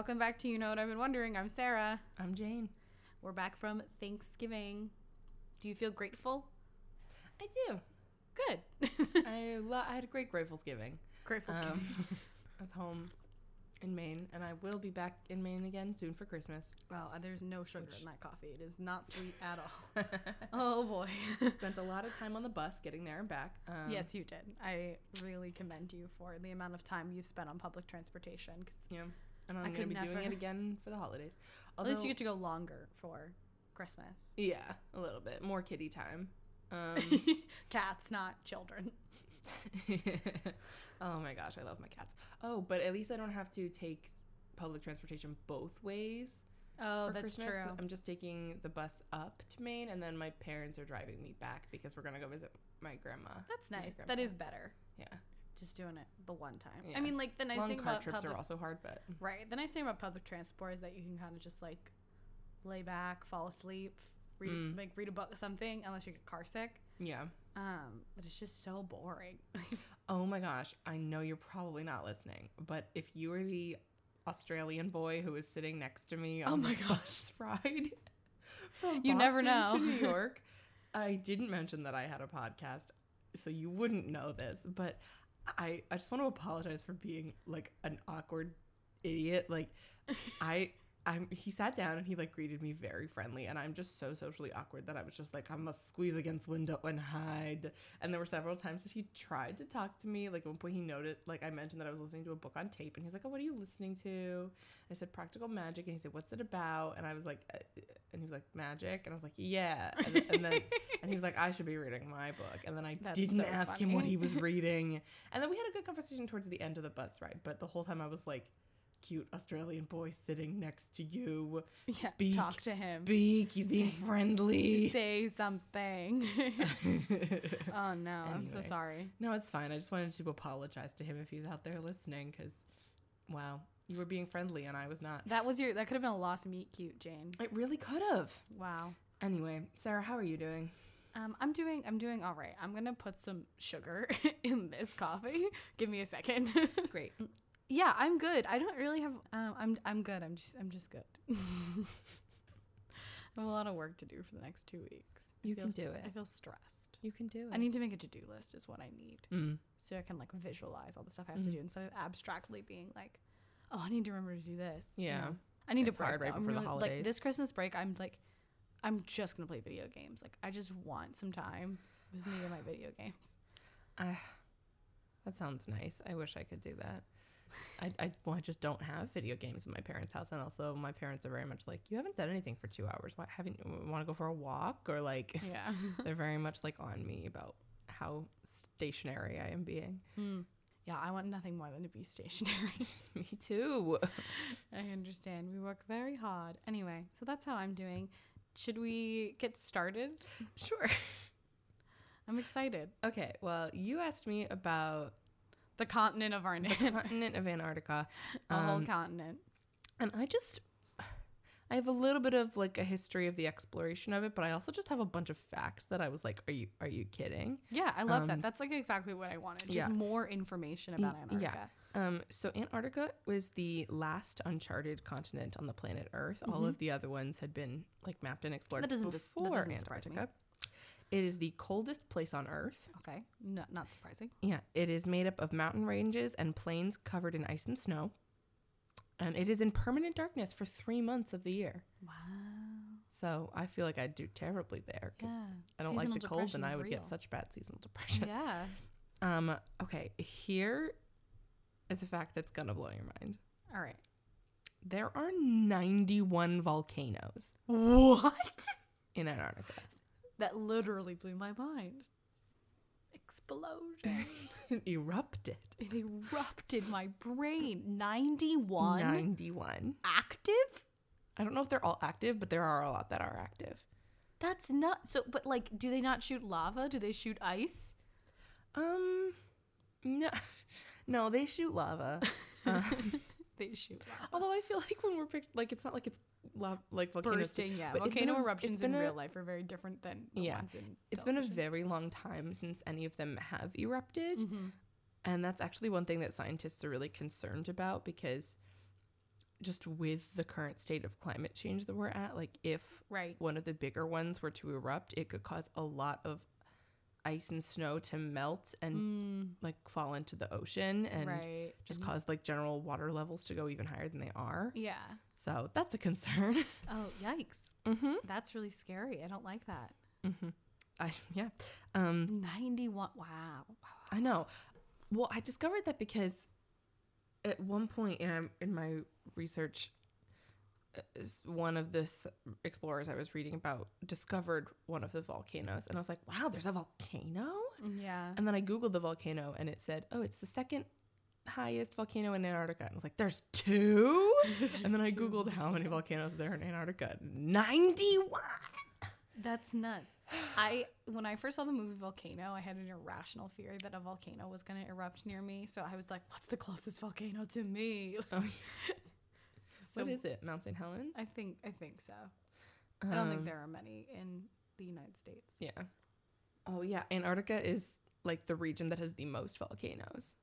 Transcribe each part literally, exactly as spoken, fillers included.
Welcome back to You Know What I've Been Wondering. I'm Sarah. I'm Jane. We're back from Thanksgiving. Do you feel grateful? I do. Good. I lo- I had a great Gratefulsgiving. Gratefulsgiving. Um, I was home in Maine, and I will be back in Maine again soon for Christmas. Well, there's no sugar Which... in that coffee. It is not sweet at all. Oh, boy. Spent a lot of time on the bus getting there and back. Um, yes, you did. I really commend you for the amount of time you've spent on public transportation. Cause yeah. And I'm going to be never. doing it again for the holidays. Although, at least you get to go longer for Christmas. Yeah, a little bit. More kitty time. Um, cats, not children. Oh my gosh, I love my cats. Oh, but at least I don't have to take public transportation both ways. Oh, that's Christmas, true. I'm just taking the bus up to Maine, and then my parents are driving me back because we're going to go visit my grandma. That's nice. Grandma. That is better. Yeah. Just doing it the one time. Yeah. I mean, like, the nice Long thing about car trips public, are also hard, but... Right. The nice thing about public transport is that you can kind of just, like, lay back, fall asleep, read, mm. like, read a book, something, unless you get car sick. Yeah. Um, but it's just so boring. Oh, my gosh. I know you're probably not listening, but if you were the Australian boy who was sitting next to me on oh my the gosh. bus ride from you Boston never know. to New York, I didn't mention that I had a podcast, so you wouldn't know this, but... I, I just want to apologize for being like an awkward idiot. Like I I'm he sat down and he like greeted me very friendly, and I'm just so socially awkward that I was just like, I must squeeze against window and hide. And there were several times that he tried to talk to me. Like at one point he noted, like I mentioned that I was listening to a book on tape, and he was like, oh, what are you listening to? I said Practical Magic, and he said, what's it about? And I was like, uh, and he was like, magic, and I was like, yeah. And, and then and he was like, I should be reading my book. And then I That's didn't so ask funny. him what he was reading. And then we had a good conversation towards the end of the bus ride, but the whole time I was like, cute Australian boy sitting next to you. Yeah, speak, talk to him. Speak. He's say, being friendly. Say something. Oh, no. Anyway. I'm so sorry. No, it's fine. I just wanted to apologize to him if he's out there listening, because, wow, you were being friendly and I was not. That was your. That could have been a lost meet cute, Jane. It really could have. Wow. Anyway, Sarah, how are you doing? Um, I'm doing. I'm doing all right. I'm gonna put some sugar in this coffee. Give me a second. Great. Yeah, I'm good. I don't really have. Um, I'm. I'm good. I'm just. I'm just good. I have a lot of work to do for the next two weeks. You can do it. I feel stressed. You can do it. I need to make a to-do list. Is what I need. Mm. So I can like visualize all the stuff I have mm. to do instead of abstractly being like, oh, I need to remember to do this. Yeah. You know? I need it's to break hard right before really, the holidays. Like this Christmas break, I'm like, I'm just gonna play video games. Like I just want some time with me and my video games. Uh, that sounds nice. I wish I could do that. I, I, well, I just don't have video games in my parents' house, and also my parents are very much like, you haven't done anything for two hours. Why haven't you want to go for a walk or like? Yeah, they're very much like on me about how stationary I am being. Mm. Yeah, I want nothing more than to be stationary. Me too. I understand. We work very hard. Anyway, so that's how I'm doing. Should we get started? Sure. I'm excited. Okay. Well, you asked me about. The continent of Antarctica. The continent of Antarctica. The um, whole continent. And I just, I have a little bit of like a history of the exploration of it, but I also just have a bunch of facts that I was like, are you are you kidding? Yeah, I love um, that. That's like exactly what I wanted. Just yeah. more information about Antarctica. Yeah. Um, so Antarctica was the last uncharted continent on the planet Earth. Mm-hmm. All of the other ones had been like mapped and explored that doesn't before dis- that doesn't Antarctica. It is the coldest place on Earth. Okay. No, not surprising. Yeah. It is made up of mountain ranges and plains covered in ice and snow. And it is in permanent darkness for three months of the year. Wow. So I feel like I'd do terribly there because yeah. I don't seasonal like the cold and I would real. get such bad seasonal depression. Yeah. Um. Okay. Here is a fact that's going to blow your mind. All right. There are ninety-one volcanoes. What? In Antarctica. That literally blew my mind. Explosion. It erupted. It erupted my brain. ninety-one? ninety-one. Active? I don't know if they're all active, but there are a lot that are active. That's not... So, but, like, do they not shoot lava? Do they shoot ice? Um, no. No, they shoot lava. um. They shoot lava. Although I feel like when we're picked, like it's not like it's lava, like volcanoes bursting. Yeah, but volcano a, eruptions in a, real life are very different than the yeah, ones in. It's television. Been a very long time since any of them have erupted, mm-hmm. and that's actually one thing that scientists are really concerned about because just with the current state of climate change that we're at, like if right. one of the bigger ones were to erupt, it could cause a lot of ice and snow to melt and mm. like fall into the ocean and right. just cause like general water levels to go even higher than they are. Yeah. So that's a concern. Oh, yikes. Mm-hmm. That's really scary. I don't like that. Mm-hmm. I, yeah. Um, ninety-one. Wow. wow. I know. Well, I discovered that because at one point in, in my research, one of the explorers I was reading about discovered one of the volcanoes. And I was like, wow, there's a volcano? Yeah. And then I Googled the volcano and it said, oh, it's the second highest volcano in Antarctica. And I was like, there's two? There's and then I Googled volcanoes. How many volcanoes there are in Antarctica. ninety-one! That's nuts. I when I first saw the movie Volcano, I had an irrational fear that a volcano was going to erupt near me. So I was like, what's the closest volcano to me? Oh. So what is it? Mount Saint Helens? I think I think so. Um, I don't think there are many in the United States. Yeah. Oh, yeah. Antarctica is like the region that has the most volcanoes.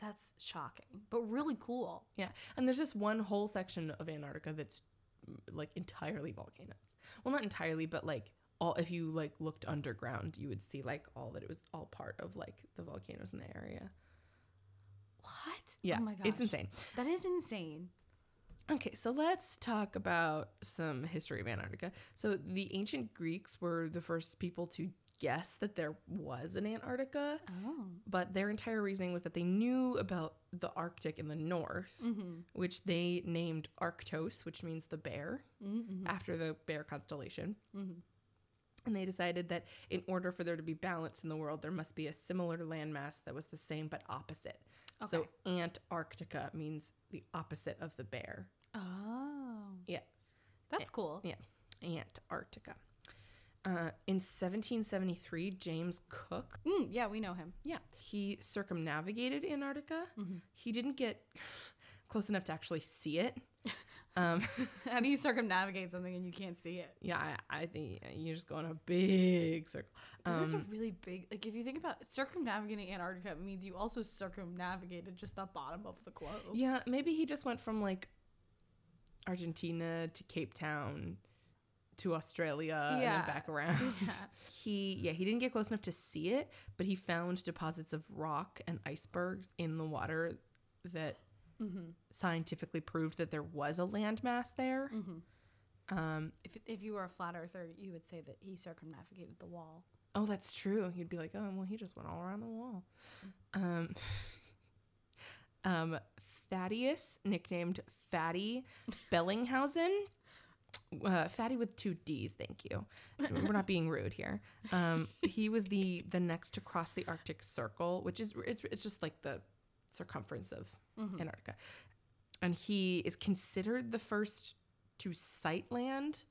That's shocking, but really cool. Yeah. And there's just one whole section of Antarctica that's like entirely volcanoes. Well, not entirely, but like all if you like looked underground, you would see like all that it was all part of like the volcanoes in the area. What? Yeah. Oh my gosh. It's insane. That is insane. Okay, so let's talk about some history of Antarctica. So the ancient Greeks were the first people to guess that there was an Antarctica. Oh. But their entire reasoning was that they knew about the Arctic in the north, mm-hmm. which they named Arctos, which means the bear, mm-hmm. after the bear constellation. Mm-hmm. And they decided that in order for there to be balance in the world, there must be a similar landmass that was the same but opposite. Okay. So Antarctica means the opposite of the bear. Oh. Yeah. That's cool. Yeah. Antarctica. Uh, in seventeen seventy-three, James Cook. Mm, yeah, we know him. Yeah. He circumnavigated Antarctica. Mm-hmm. He didn't get close enough to actually see it. Um, How do you circumnavigate something and you can't see it? Yeah, I, I think you just go in a big circle. Um, this is a really big, like if you think about circumnavigating Antarctica, it means you also circumnavigated just the bottom of the globe. Yeah, maybe he just went from like Argentina to Cape Town to Australia yeah. and then back around. Yeah. He, yeah, he didn't get close enough to see it, but he found deposits of rock and icebergs in the water that mm-hmm. scientifically proved that there was a landmass there. Mm-hmm. Um, if if you were a flat earther, you would say that he circumnavigated the wall. Oh, that's true. You'd be like, oh, well, he just went all around the wall. Um, um, Thaddeus, nicknamed Fatty Bellinghausen. Uh, Fatty with two D's, thank you. We're not being rude here. Um, he was the the next to cross the Arctic Circle, which is it's, it's just like the circumference of mm-hmm. Antarctica, and he is considered the first to sight land,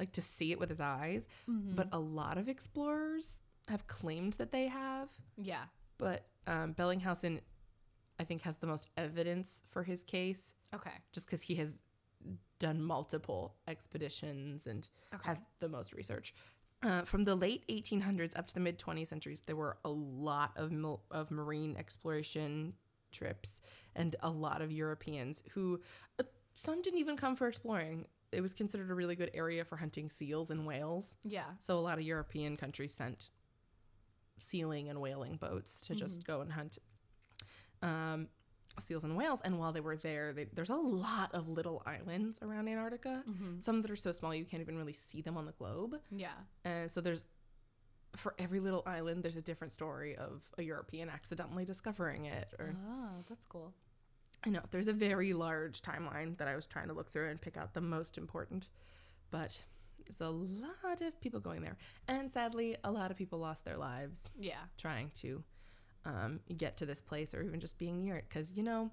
like to see it with his eyes. Mm-hmm. But a lot of explorers have claimed that they have. Yeah. But um, Bellinghausen, I think, has the most evidence for his case. Okay. Just because he has done multiple expeditions and okay. has the most research. Uh, from the late eighteen hundreds up to the mid twentieth centuries, there were a lot of mil- of marine exploration trips and a lot of Europeans who uh, some didn't even come for exploring. It was considered a really good area for hunting seals and whales. Yeah. So a lot of European countries sent sealing and whaling boats to mm-hmm. just go and hunt um, seals and whales. And while they were there, they, there's a lot of little islands around Antarctica. Mm-hmm. Some that are so small you can't even really see them on the globe. Yeah. And so there's for every little island, there's a different story of a European accidentally discovering it. Or, oh, that's cool. I know. There's a very large timeline that I was trying to look through and pick out the most important. But there's a lot of people going there. And sadly, a lot of people lost their lives. Yeah. Trying to um, get to this place or even just being near it. Because, you know,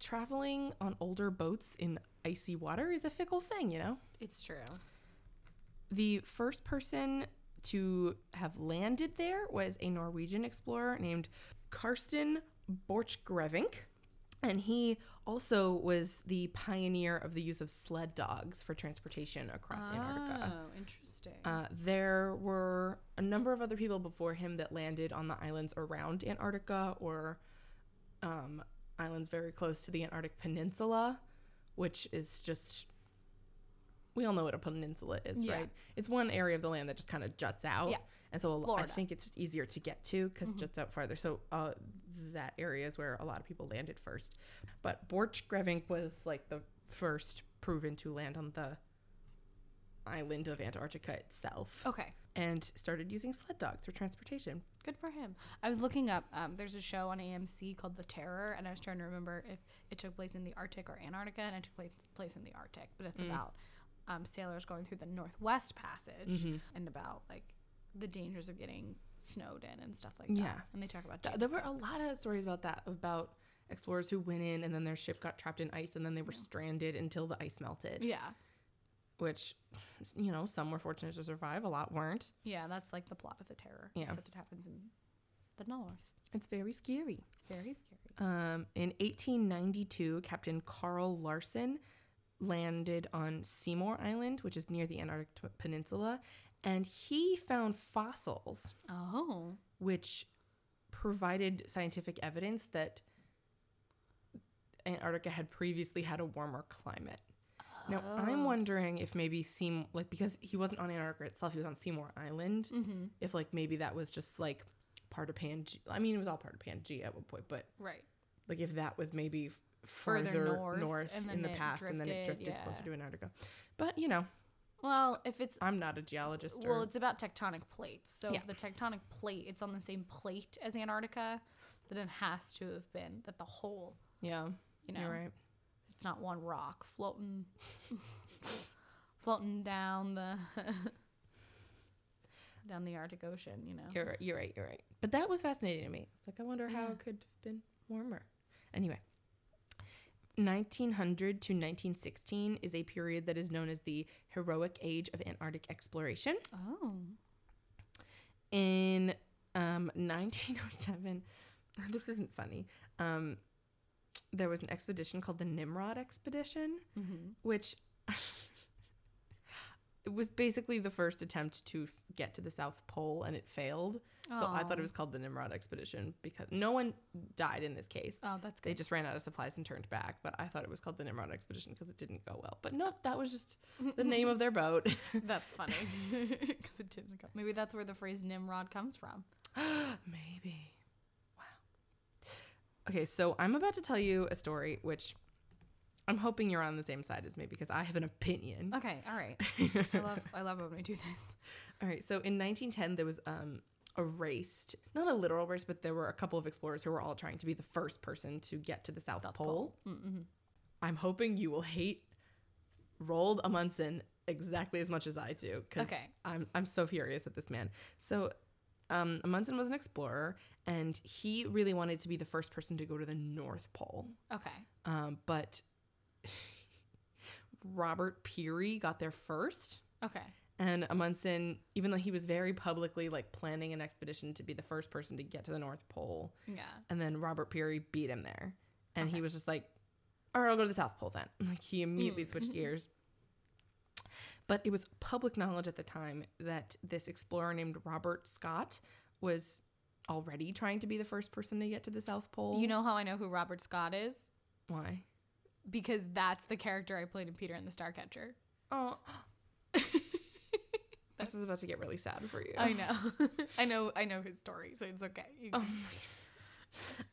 traveling on older boats in icy water is a fickle thing, you know? It's true. The first person to have landed there was a Norwegian explorer named Karsten Borchgrevink, and he also was the pioneer of the use of sled dogs for transportation across oh, Antarctica. Oh, interesting. Uh, there were a number of other people before him that landed on the islands around Antarctica or um, islands very close to the Antarctic Peninsula, which is just, we all know what a peninsula is, yeah. right? It's one area of the land that just kind of juts out. Yeah. And so Florida. I think it's just easier to get to because mm-hmm. it juts out farther. So uh, that area is where a lot of people landed first. But Borchgrevink was like the first proven to land on the island of Antarctica itself. Okay. And started using sled dogs for transportation. Good for him. I was looking up, um, there's a show on A M C called The Terror, and I was trying to remember if it took place in the Arctic or Antarctica, and it took place, place in the Arctic, but it's mm. about um, sailors going through the Northwest Passage mm-hmm. and about, like, the dangers of getting snowed in and stuff like that. Yeah. And they talk about Th- There were a lot of stories about that, about explorers who went in and then their ship got trapped in ice and then they were yeah. stranded until the ice melted. Yeah. Which, you know, some were fortunate to survive, a lot weren't. Yeah, that's like the plot of The Terror. Yeah. Except it happens in the North. It's very scary. It's very scary. Um, in eighteen ninety-two, Captain Carl Larson landed on Seymour Island, which is near the Antarctic Peninsula, and he found fossils. Oh. Which provided scientific evidence that Antarctica had previously had a warmer climate. Now, oh. I'm wondering if maybe Seymour, like, because he wasn't on Antarctica itself, he was on Seymour Island, mm-hmm. if, like, maybe that was just, like, part of Pangea. I mean, it was all part of Pangea at one point, but. Right. Like, if that was maybe further, further north, north in the past, drifted, and then it drifted yeah. closer to Antarctica. But, you know. Well, if it's. I'm not a geologist. Well, or, it's about tectonic plates. So, yeah. if the tectonic plate, it's on the same plate as Antarctica, then it has to have been that the whole. Yeah. You know. You're right. It's not one rock floating floating down the down the Arctic Ocean, you know. You're right, you're right, you're right. But that was fascinating to me. It's like, I wonder how yeah. it could have been warmer. Anyway, nineteen hundred to nineteen sixteen is a period that is known as the heroic age of Antarctic exploration. Oh. In um, nineteen oh seven, this isn't funny, um, there was an expedition called the Nimrod Expedition, mm-hmm. which it was basically the first attempt to f- get to the South Pole, and it failed. Aww. So I thought it was called the Nimrod Expedition because no one died in this case. Oh, that's good. They just ran out of supplies and turned back, but I thought it was called the Nimrod Expedition because it didn't go well. But no, that was just the name of their boat. That's funny because it didn't go. Maybe that's where the phrase Nimrod comes from. Maybe. Okay, so I'm about to tell you a story, which I'm hoping you're on the same side as me because I have an opinion. Okay, all right. I love I love when we do this. All right, so in nineteen ten, there was um, a race, not a literal race, but there were a couple of explorers who were all trying to be the first person to get to the South, South Pole. Pole. Mm-hmm. I'm hoping you will hate Roald Amundsen exactly as much as I do because okay. I'm, I'm so furious at this man. So... Um, Amundsen was an explorer, and he really wanted to be the first person to go to the North Pole. Okay. Um, but Robert Peary got there first. Okay. And Amundsen, even though he was very publicly, like, planning an expedition to be the first person to get to the North Pole. Yeah. And then Robert Peary beat him there. And okay. he was just like, all right, I'll go to the South Pole then. Like, he immediately mm. switched gears. But it was public knowledge at the time that this explorer named Robert Scott was already trying to be the first person to get to the South Pole. You know how I know who Robert Scott is? Why? Because that's the character I played in Peter and the Starcatcher. Oh. This is about to get really sad for you. I know. I know I know his story, so it's okay. You can... Oh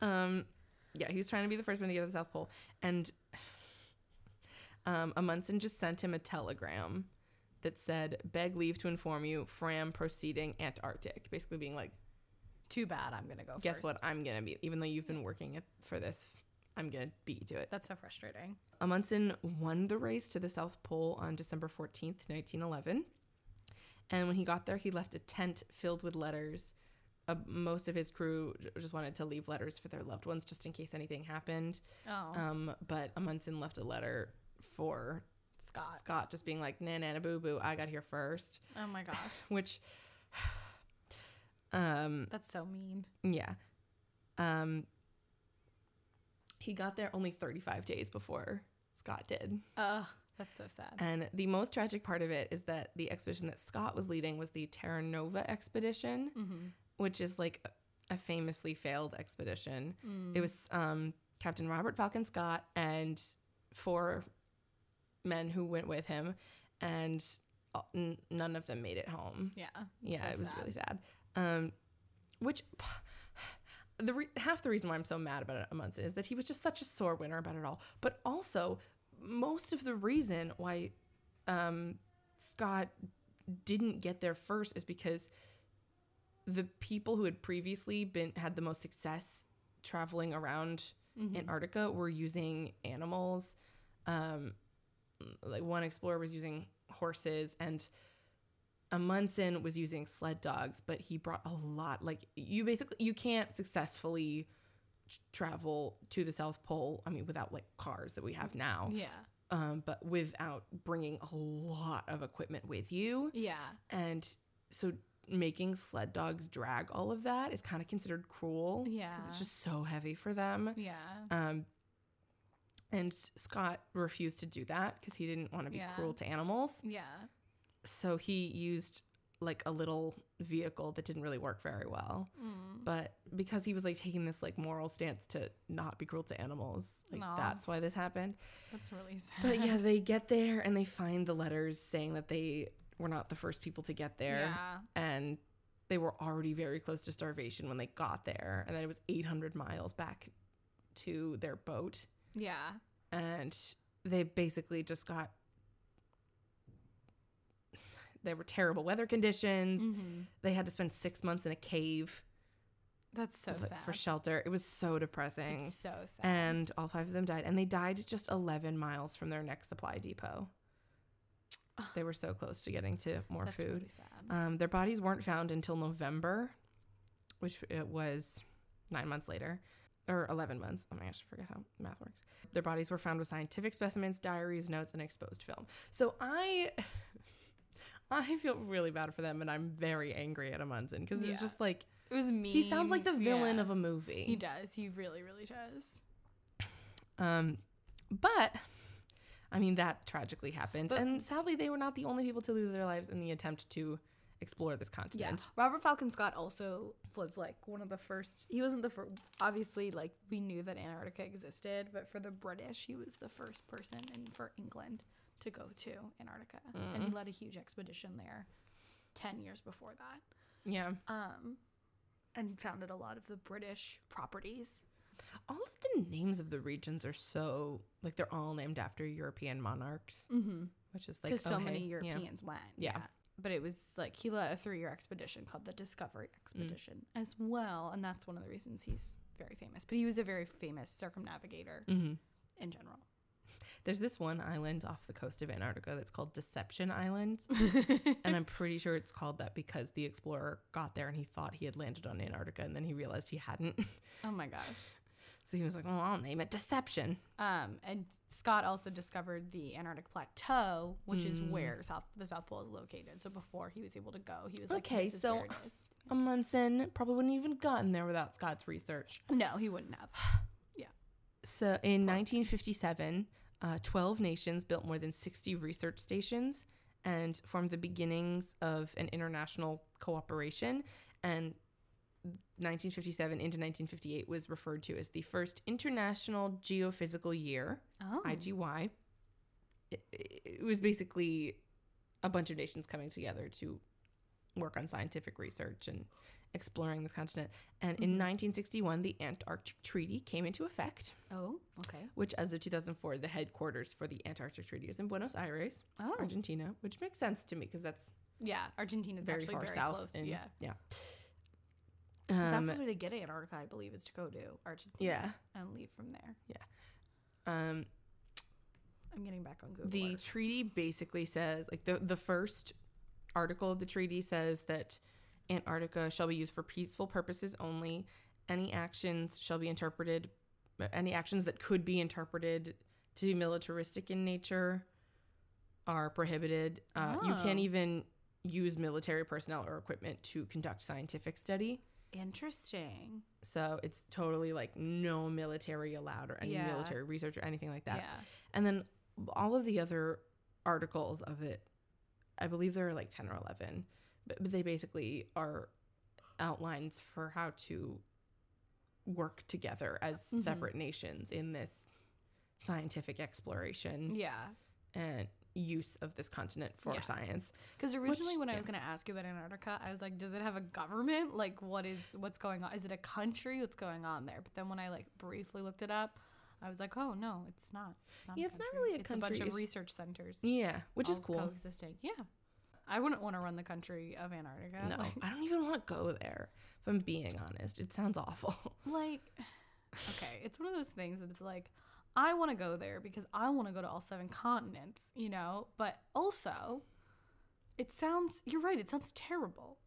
my God. Um, yeah, he was trying to be the first one to get to the South Pole. And... Um, Amundsen just sent him a telegram that said, beg leave to inform you, Fram proceeding Antarctic. Basically being like, too bad, I'm going to go guess first. What? I'm going to be, even though you've been working for this, I'm going to beat you to it. That's so frustrating. Amundsen won the race to the South Pole on December fourteenth, nineteen eleven. And when he got there, he left a tent filled with letters. Uh, most of his crew just wanted to leave letters for their loved ones just in case anything happened. Oh. Um, but Amundsen left a letter... for Scott. Scott just being like, nah, nah, boo, boo, I got here first. Oh my gosh. Which, um, that's so mean. Yeah. Um, he got there only thirty-five days before Scott did. Ugh, that's so sad. And the most tragic part of it is that the expedition that Scott was leading was the Terra Nova Expedition, mm-hmm. which is like a famously failed expedition. Mm. It was um, Captain Robert Falcon Scott and four men who went with him, and n- none of them made it home. Yeah. Yeah, so it was sad. really sad. Um, which... The re- half the reason why I'm so mad about Amundsen is that he was just such a sore winner about it all. But also, most of the reason why um, Scott didn't get there first is because the people who had previously been had the most success traveling around mm-hmm. Antarctica were using animals. Um, like one explorer was using horses, and Amundsen was using sled dogs, but he brought a lot. Like, you basically, you can't successfully t- travel to the South Pole, I mean, without, like, cars that we have now. Yeah. Um, but without bringing a lot of equipment with you. Yeah. And so making sled dogs drag all of that is kind of considered cruel. Yeah. 'Cause it's just so heavy for them. Yeah. Um, and Scott refused to do that because he didn't want to be yeah. cruel to animals. Yeah. So he used, like, a little vehicle that didn't really work very well. Mm. But because he was, like, taking this, like, moral stance to not be cruel to animals, like, Aww. that's why this happened. That's really sad. But, yeah, they get there, and they find the letters saying that they were not the first people to get there. Yeah. And they were already very close to starvation when they got there. And then it was eight hundred miles back to their boat. Yeah. And they basically just got... There were terrible weather conditions. Mm-hmm. They had to spend six months in a cave. That's so sad. For shelter. It was so depressing. It's so sad. And all five of them died. And they died just eleven miles from their next supply depot. They were so close to getting to more That's food. That's really sad. Um, their bodies weren't found until November, which it was nine months later. Or eleven months. Oh my gosh, I forget how math works. Their bodies were found with scientific specimens, diaries, notes, and exposed film. So I... I feel really bad for them, and I'm very angry at Amundsen because yeah. it's just like it was mean. He sounds like the villain yeah. of a movie. He does. He really, really does. Um, but I mean that tragically happened, but, and sadly, they were not the only people to lose their lives in the attempt to explore this continent. Yeah. Robert Falcon Scott also was like one of the first. He wasn't the first. Obviously, like we knew that Antarctica existed, but for the British, he was the first person, and for England. To go to Antarctica. Mm. And he led a huge expedition there ten years before that. Yeah. Um, and founded a lot of the British properties. All of the names of the regions are so, like, they're all named after European monarchs. Mm-hmm. Which is, like, because so okay. many Europeans yeah. went. Yeah. yeah. But it was, like, he led a three-year expedition called the Discovery Expedition mm. as well. And that's one of the reasons he's very famous. But he was a very famous circumnavigator mm-hmm. in general. There's this one island off the coast of Antarctica that's called Deception Island. And I'm pretty sure it's called that because the explorer got there and he thought he had landed on Antarctica and then he realized he hadn't. Oh my gosh. So he was like, well, I'll name it Deception. Um, and Scott also discovered the Antarctic Plateau, which mm. is where South, the South Pole is located. So before he was able to go, he was like, okay, this is so where it is. Amundsen probably wouldn't even have gotten there without Scott's research. No, he wouldn't have. Yeah. So in nineteen fifty-seven... Uh, twelve nations built more than sixty research stations and formed the beginnings of an international cooperation. And nineteen fifty-seven into nineteen fifty-eight was referred to as the first International Geophysical Year, oh. I G Y. It, it was basically a bunch of nations coming together to work on scientific research and exploring this continent. And mm-hmm. in nineteen sixty-one, the Antarctic Treaty came into effect. Oh, okay. Which, as of two thousand four, the headquarters for the Antarctic Treaty is in Buenos Aires, oh. Argentina, which makes sense to me because that's yeah, Argentina is actually very south close. And, yeah, yeah. Um, that's the way to get to Antarctica, I believe, is to go to Argentina yeah. and leave from there. Yeah. Um, I'm getting back on Google. The Earth. Treaty basically says, like the the first article of the treaty says that Antarctica shall be used for peaceful purposes only. Any actions shall be interpreted, any actions that could be interpreted to be militaristic in nature are prohibited. Uh, oh. You can't even use military personnel or equipment to conduct scientific study. Interesting. So it's totally like no military allowed or any yeah. military research or anything like that. Yeah. And then all of the other articles of it, I believe there are like ten or eleven. But they basically are outlines for how to work together as mm-hmm. separate nations in this scientific exploration. Yeah. and use of this continent for yeah. science. Because originally Which, when yeah. I was going to ask you about Antarctica, I was like, does it have a government? Like, what is what's going on? Is it a country? What's going on there? But then when I like briefly looked it up, I was like, oh, no, it's not. It's not yeah, a it's not really a it's country. It's a bunch of research centers. Yeah, which all is cool. Coexisting. Yeah. I wouldn't want to run the country of Antarctica. No, like, I don't even want to go there, if I'm being honest. It sounds awful. Like, okay, it's one of those things that it's like, I want to go there because I want to go to all seven continents, you know? But also, it sounds, you're right, it sounds terrible.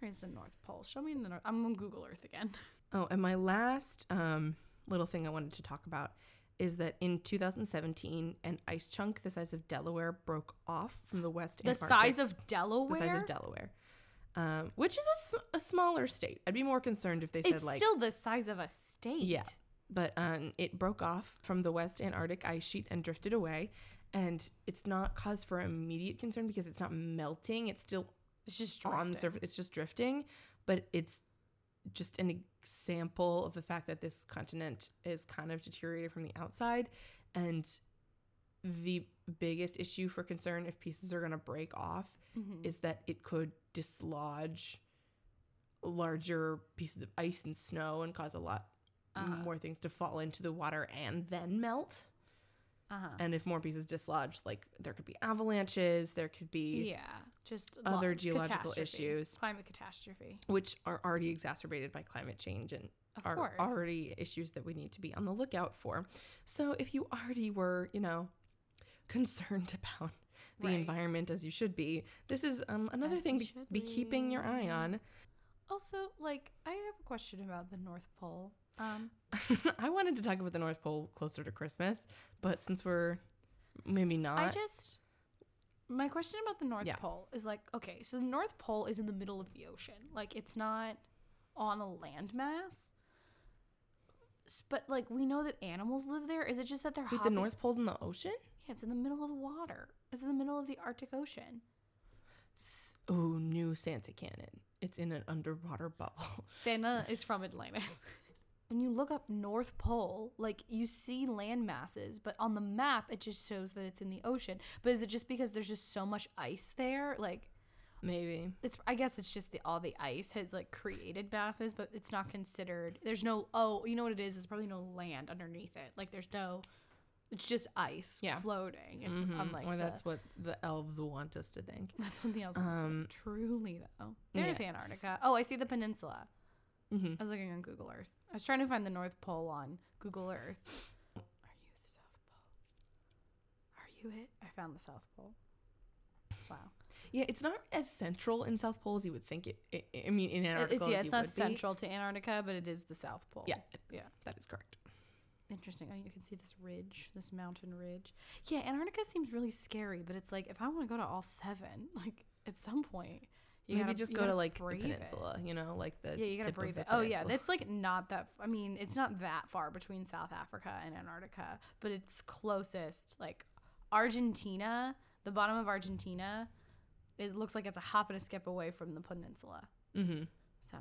Where is the North Pole? Show me in the North. I'm on Google Earth again. Oh, and my last um, little thing I wanted to talk about is that in two thousand seventeen, an ice chunk the size of Delaware broke off from the West Antarctic. The size of Delaware? The size of Delaware. Um, which is a, a smaller state. I'd be more concerned if they said, it's like... It's still the size of a state. Yeah. But um, it broke off from the West Antarctic ice sheet and drifted away. And it's not cause for immediate concern because it's not melting. It's still it's just on the surface. It's just drifting. But it's... just an example of the fact that this continent is kind of deteriorated from the outside, and the biggest issue for concern if pieces are going to break off mm-hmm. is that it could dislodge larger pieces of ice and snow and cause a lot uh-huh. more things to fall into the water and then melt. Uh-huh. And if more pieces dislodge, like there could be avalanches, there could be yeah, just other geological issues, climate catastrophe, which are already exacerbated by climate change and of are course. already issues that we need to be on the lookout for. So if you already were, you know, concerned about the right. environment as you should be, this is um, another as thing to be, be keeping your eye on. Also, like, I have a question about the North Pole. Um, I wanted to talk about the North Pole closer to Christmas, but since we're maybe not. I just, my question about the North yeah. Pole is like, okay, so the North Pole is in the middle of the ocean. Like, it's not on a landmass, but like, we know that animals live there. Is it just that they're hot? The North Pole's in the ocean? Yeah, it's in the middle of the water. It's in the middle of the Arctic Ocean. Oh, new Santa canon. It's in an underwater bubble. Santa is from Atlantis. When you look up North Pole, like, you see land masses, but on the map, it just shows that it's in the ocean. But is it just because there's just so much ice there? Like, maybe. It's. I guess it's just the all the ice has, like, created masses, but it's not considered. There's no, oh, you know what it is? There's probably no land underneath it. Like, there's no, it's just ice yeah. floating. And mm-hmm. unlike or that's the, what the elves want us to think. That's what the elves um, want us to think. Truly, though. There's yeah. Antarctica. Oh, I see the peninsula. Mm-hmm. I was looking on Google Earth. I was trying to find the North Pole on Google Earth. Are you the South Pole? Are you it? I found the South Pole. Wow. Yeah, it's not as central in South Pole as you would think it. it, it I mean, in Antarctica, it's, yeah, it's not central be. to Antarctica, but it is the South Pole. Yeah, yeah, that is correct. Interesting. Oh, you can see this ridge, this mountain ridge. Yeah, Antarctica seems really scary, but it's like if I want to go to all seven, like at some point. You Maybe gotta, just go to, like, the peninsula, it. you know, like the Yeah, you gotta breathe it. Peninsula. Oh, yeah, that's, like, not that... I mean, it's not that far between South Africa and Antarctica, but it's closest, like, Argentina, the bottom of Argentina, it looks like it's a hop and a skip away from the peninsula. Mm-hmm. So,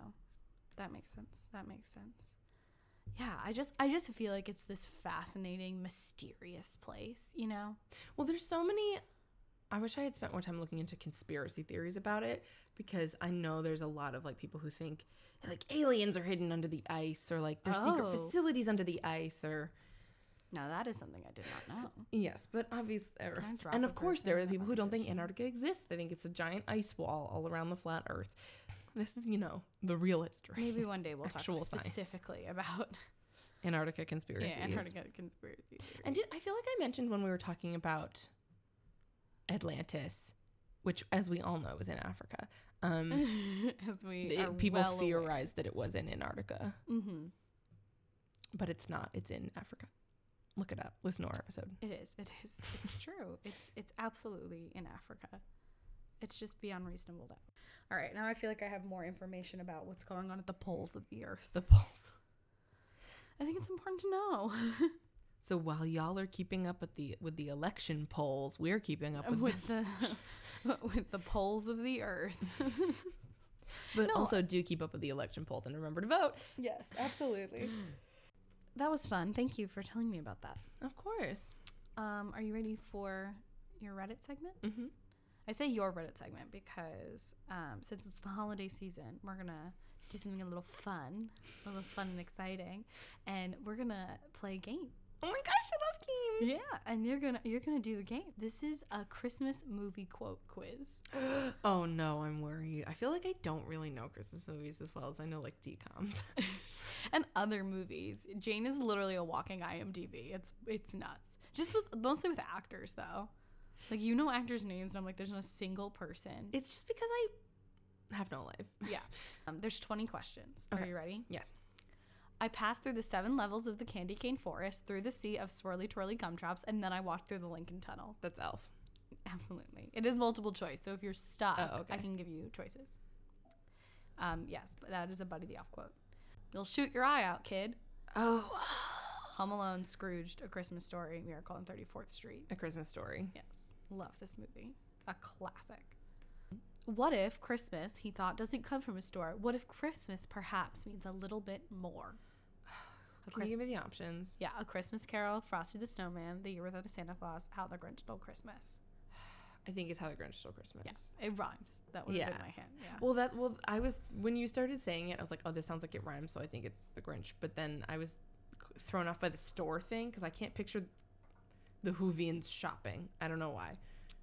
that makes sense. That makes sense. Yeah, I just, I just feel like it's this fascinating, mysterious place, you know? Well, there's so many... I wish I had spent more time looking into conspiracy theories about it, because I know there's a lot of, like, people who think, like, aliens are hidden under the ice, or, like, there's oh. secret facilities under the ice, or... Now, that is something I did not know. Yes, but obviously... Er, and, of course, there are people who don't think Antarctica exists. They think it's a giant ice wall all around the flat Earth. This is, you know, the real history. Maybe one day we'll talk specifically science. about... Antarctica conspiracies. Yeah, Antarctica conspiracy theories. And did, I feel like I mentioned when we were talking about... Atlantis, which, as we all know, is in Africa. Um, as we it, people well theorized aware. that it was in Antarctica, mm-hmm. but it's not. It's in Africa. Look it up. Listen to our episode. It is. It is. It's true. It's it's absolutely in Africa. It's just beyond reasonable doubt. All right. Now I feel like I have more information about what's going on at the poles of the Earth. The poles. I think it's important to know. So while y'all are keeping up with the with the election polls, we're keeping up with, with the with the polls of the Earth. But no, also do keep up with the election polls and remember to vote. Yes, absolutely. That was fun. Thank you for telling me about that. Of course. Um, are you ready for your Reddit segment? Mm-hmm. I say your Reddit segment because um, since it's the holiday season, we're going to do something a little fun, a little fun and exciting, and we're going to play a game. Oh my gosh, I love games. Yeah, and you're gonna you're gonna do the game. This is a Christmas movie quote quiz. Oh no, I'm worried. I feel like I don't really know Christmas movies as well as I know like D COMs and other movies. Jane is literally a walking I M D B. It's it's nuts. Just with mostly with actors though. Like you know actors' names, and I'm like, there's not a single person. It's just because I have no life. Yeah. Um, there's twenty questions. Okay. Are you ready? Yes. I passed through the seven levels of the candy cane forest, through the sea of swirly twirly gumdrops, and then I walked through the Lincoln Tunnel. That's Elf. Absolutely. It is multiple choice, so if you're stuck, oh, okay. I can give you choices. Um, yes, but that is a Buddy the Elf quote. You'll shoot your eye out, kid. Oh. Home Alone, Scrooged, A Christmas Story, Miracle on thirty-fourth Street. A Christmas Story. Yes. Love this movie. A classic. What if Christmas, he thought, doesn't come from a store? What if Christmas perhaps means a little bit more? A Can Christ- you give me the options? Yeah, A Christmas Carol, Frosty the Snowman, The Year Without a Santa Claus, How the Grinch Stole Christmas. I think it's How the Grinch Stole Christmas. Yes, it rhymes. That would have yeah. been my hint. Yeah. Well, that well, I was when you started saying it, I was like, oh, this sounds like it rhymes, so I think it's the Grinch. But then I was thrown off by the store thing because I can't picture the Whovians shopping. I don't know why.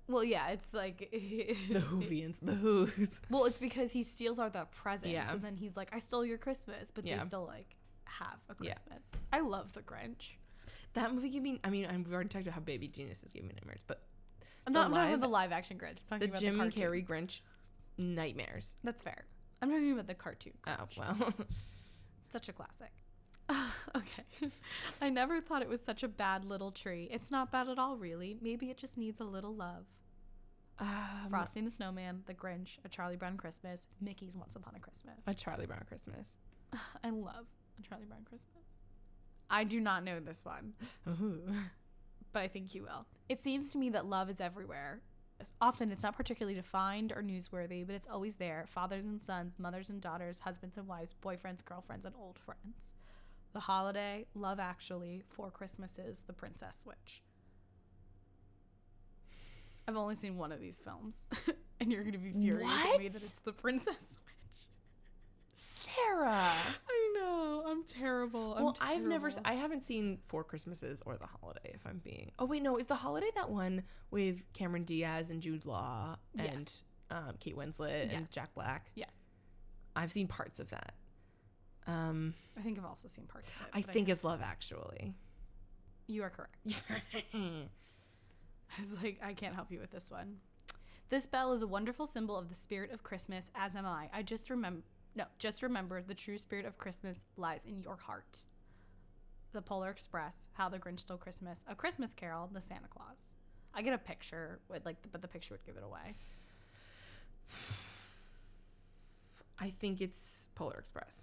Well, yeah, it's like... the Whovians, the Who's. Well, it's because he steals all the presents, yeah. and then he's like, I stole your Christmas, but yeah. they still, like, have a Christmas. Yeah. I love The Grinch. That movie gave me... I mean, I've already talked about how Baby Geniuses gave me nightmares, but... I'm not talking about the live-action Grinch. I'm talking about the cartoon. The Jim Carrey Grinch, nightmares. That's fair. I'm talking about the cartoon Grinch. Oh, well. Such a classic. Okay. I never thought it was such a bad little tree. It's not bad at all, really. Maybe it just needs a little love. Um, Frosty the Snowman, The Grinch, A Charlie Brown Christmas, Mickey's Once Upon a Christmas. A Charlie Brown Christmas. I love A Charlie Brown Christmas. I do not know this one. Ooh. But I think you will. It seems to me that love is everywhere. Often it's not particularly defined or newsworthy, but it's always there. Fathers and sons, mothers and daughters, husbands and wives, boyfriends, girlfriends, and old friends. The Holiday, Love Actually, Four Christmases, The Princess Switch. I've only seen one of these films, and you're going to be furious what? at me that it's The Princess Switch. Sarah! I know. I'm terrible. I'm well, terrible. I've never... I haven't seen Four Christmases or The Holiday, if I'm being... Oh, wait, no. Is The Holiday that one with Cameron Diaz and Jude Law and yes. um, Kate Winslet yes. and Jack Black? Yes. I've seen parts of that. Um, I think I've also seen parts of it. I think I it's Love Actually. You are correct. I was like, I can't help you with this one. This bell is a wonderful symbol of the spirit of Christmas, as am I. I just remember, no, just remember the true spirit of Christmas lies in your heart. The Polar Express, How the Grinch Stole Christmas, A Christmas Carol, The Santa Claus. I get a picture, with like, but the picture would give it away. I think it's Polar Express.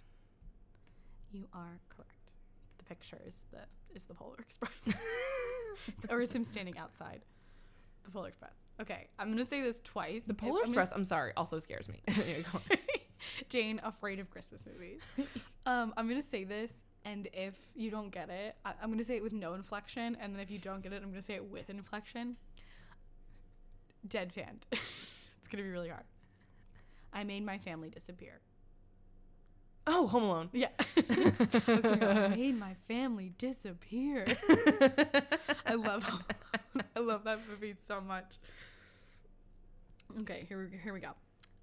You are correct. The picture is the is the Polar Express. it's, or it's him standing outside the Polar Express. Okay, I'm going to say this twice. The Polar if, Express, I'm, just, I'm sorry, also scares me. Jane, afraid of Christmas movies. um, I'm going to say this, and if you don't get it, I, I'm going to say it with no inflection, and then if you don't get it, I'm going to say it with inflection. Deadpanned. It's going to be really hard. I made my family disappear. Oh, Home Alone. Yeah. I was like, I made my family disappear. I love Home Alone. I love that movie so much. Okay, here we, here we go.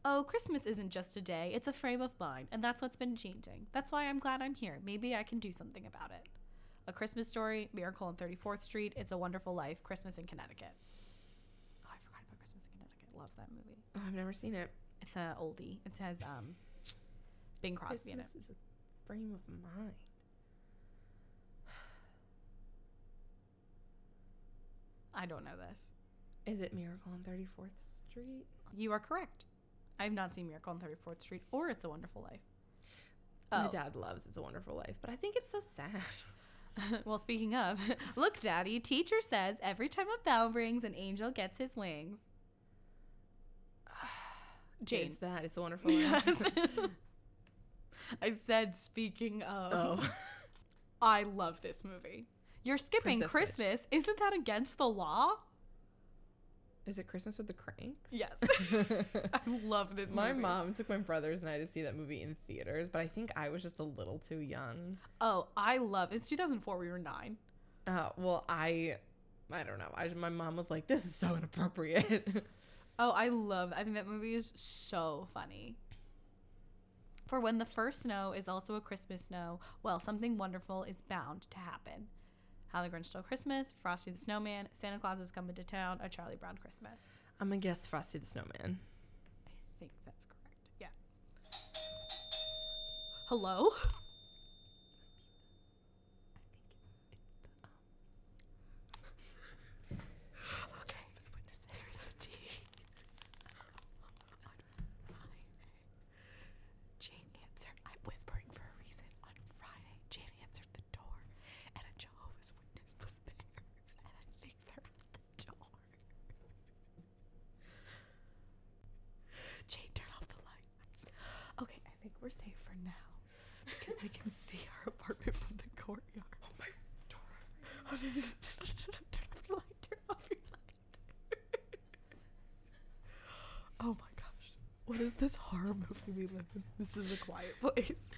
Oh, Christmas isn't just a day. It's a frame of mind, and that's what's been changing. That's why I'm glad I'm here. Maybe I can do something about it. A Christmas Story, Miracle on thirty-fourth Street, It's a Wonderful Life, Christmas in Connecticut. Oh, I forgot about Christmas in Connecticut. Love that movie. Oh, I've never seen it. It's an oldie. It has... um. Bing Crosby Christmas in it. Is a frame of mind. I don't know this. Is it Miracle on thirty-fourth Street? You are correct. I have not seen Miracle on thirty-fourth Street or It's a Wonderful Life. Oh. My dad loves It's a Wonderful Life, but I think it's so sad. Well, speaking of, look, Daddy, teacher says every time a bell rings, an angel gets his wings. Jane. Is that It's a Wonderful Life? Yes. I said, speaking of, oh. I love this movie. You're skipping Princess Christmas. Witch. Isn't that against the law? Is it Christmas with the Cranks? Yes. I love this my movie. My mom took my brothers and I to see that movie in theaters, but I think I was just a little too young. Oh, I love it. It's two thousand four. We were nine. Uh, well, I... I don't know. I, my mom was like, this is so inappropriate. Oh, I love I think that movie is so funny. For when the first snow is also a Christmas snow, well, something wonderful is bound to happen. How the Grinch Stole Christmas, Frosty the Snowman, Santa Claus is Coming to Town, A Charlie Brown Christmas. I'm going to guess Frosty the Snowman. I think that's correct. Yeah. Hello? This horror movie we live in. This is a quiet place.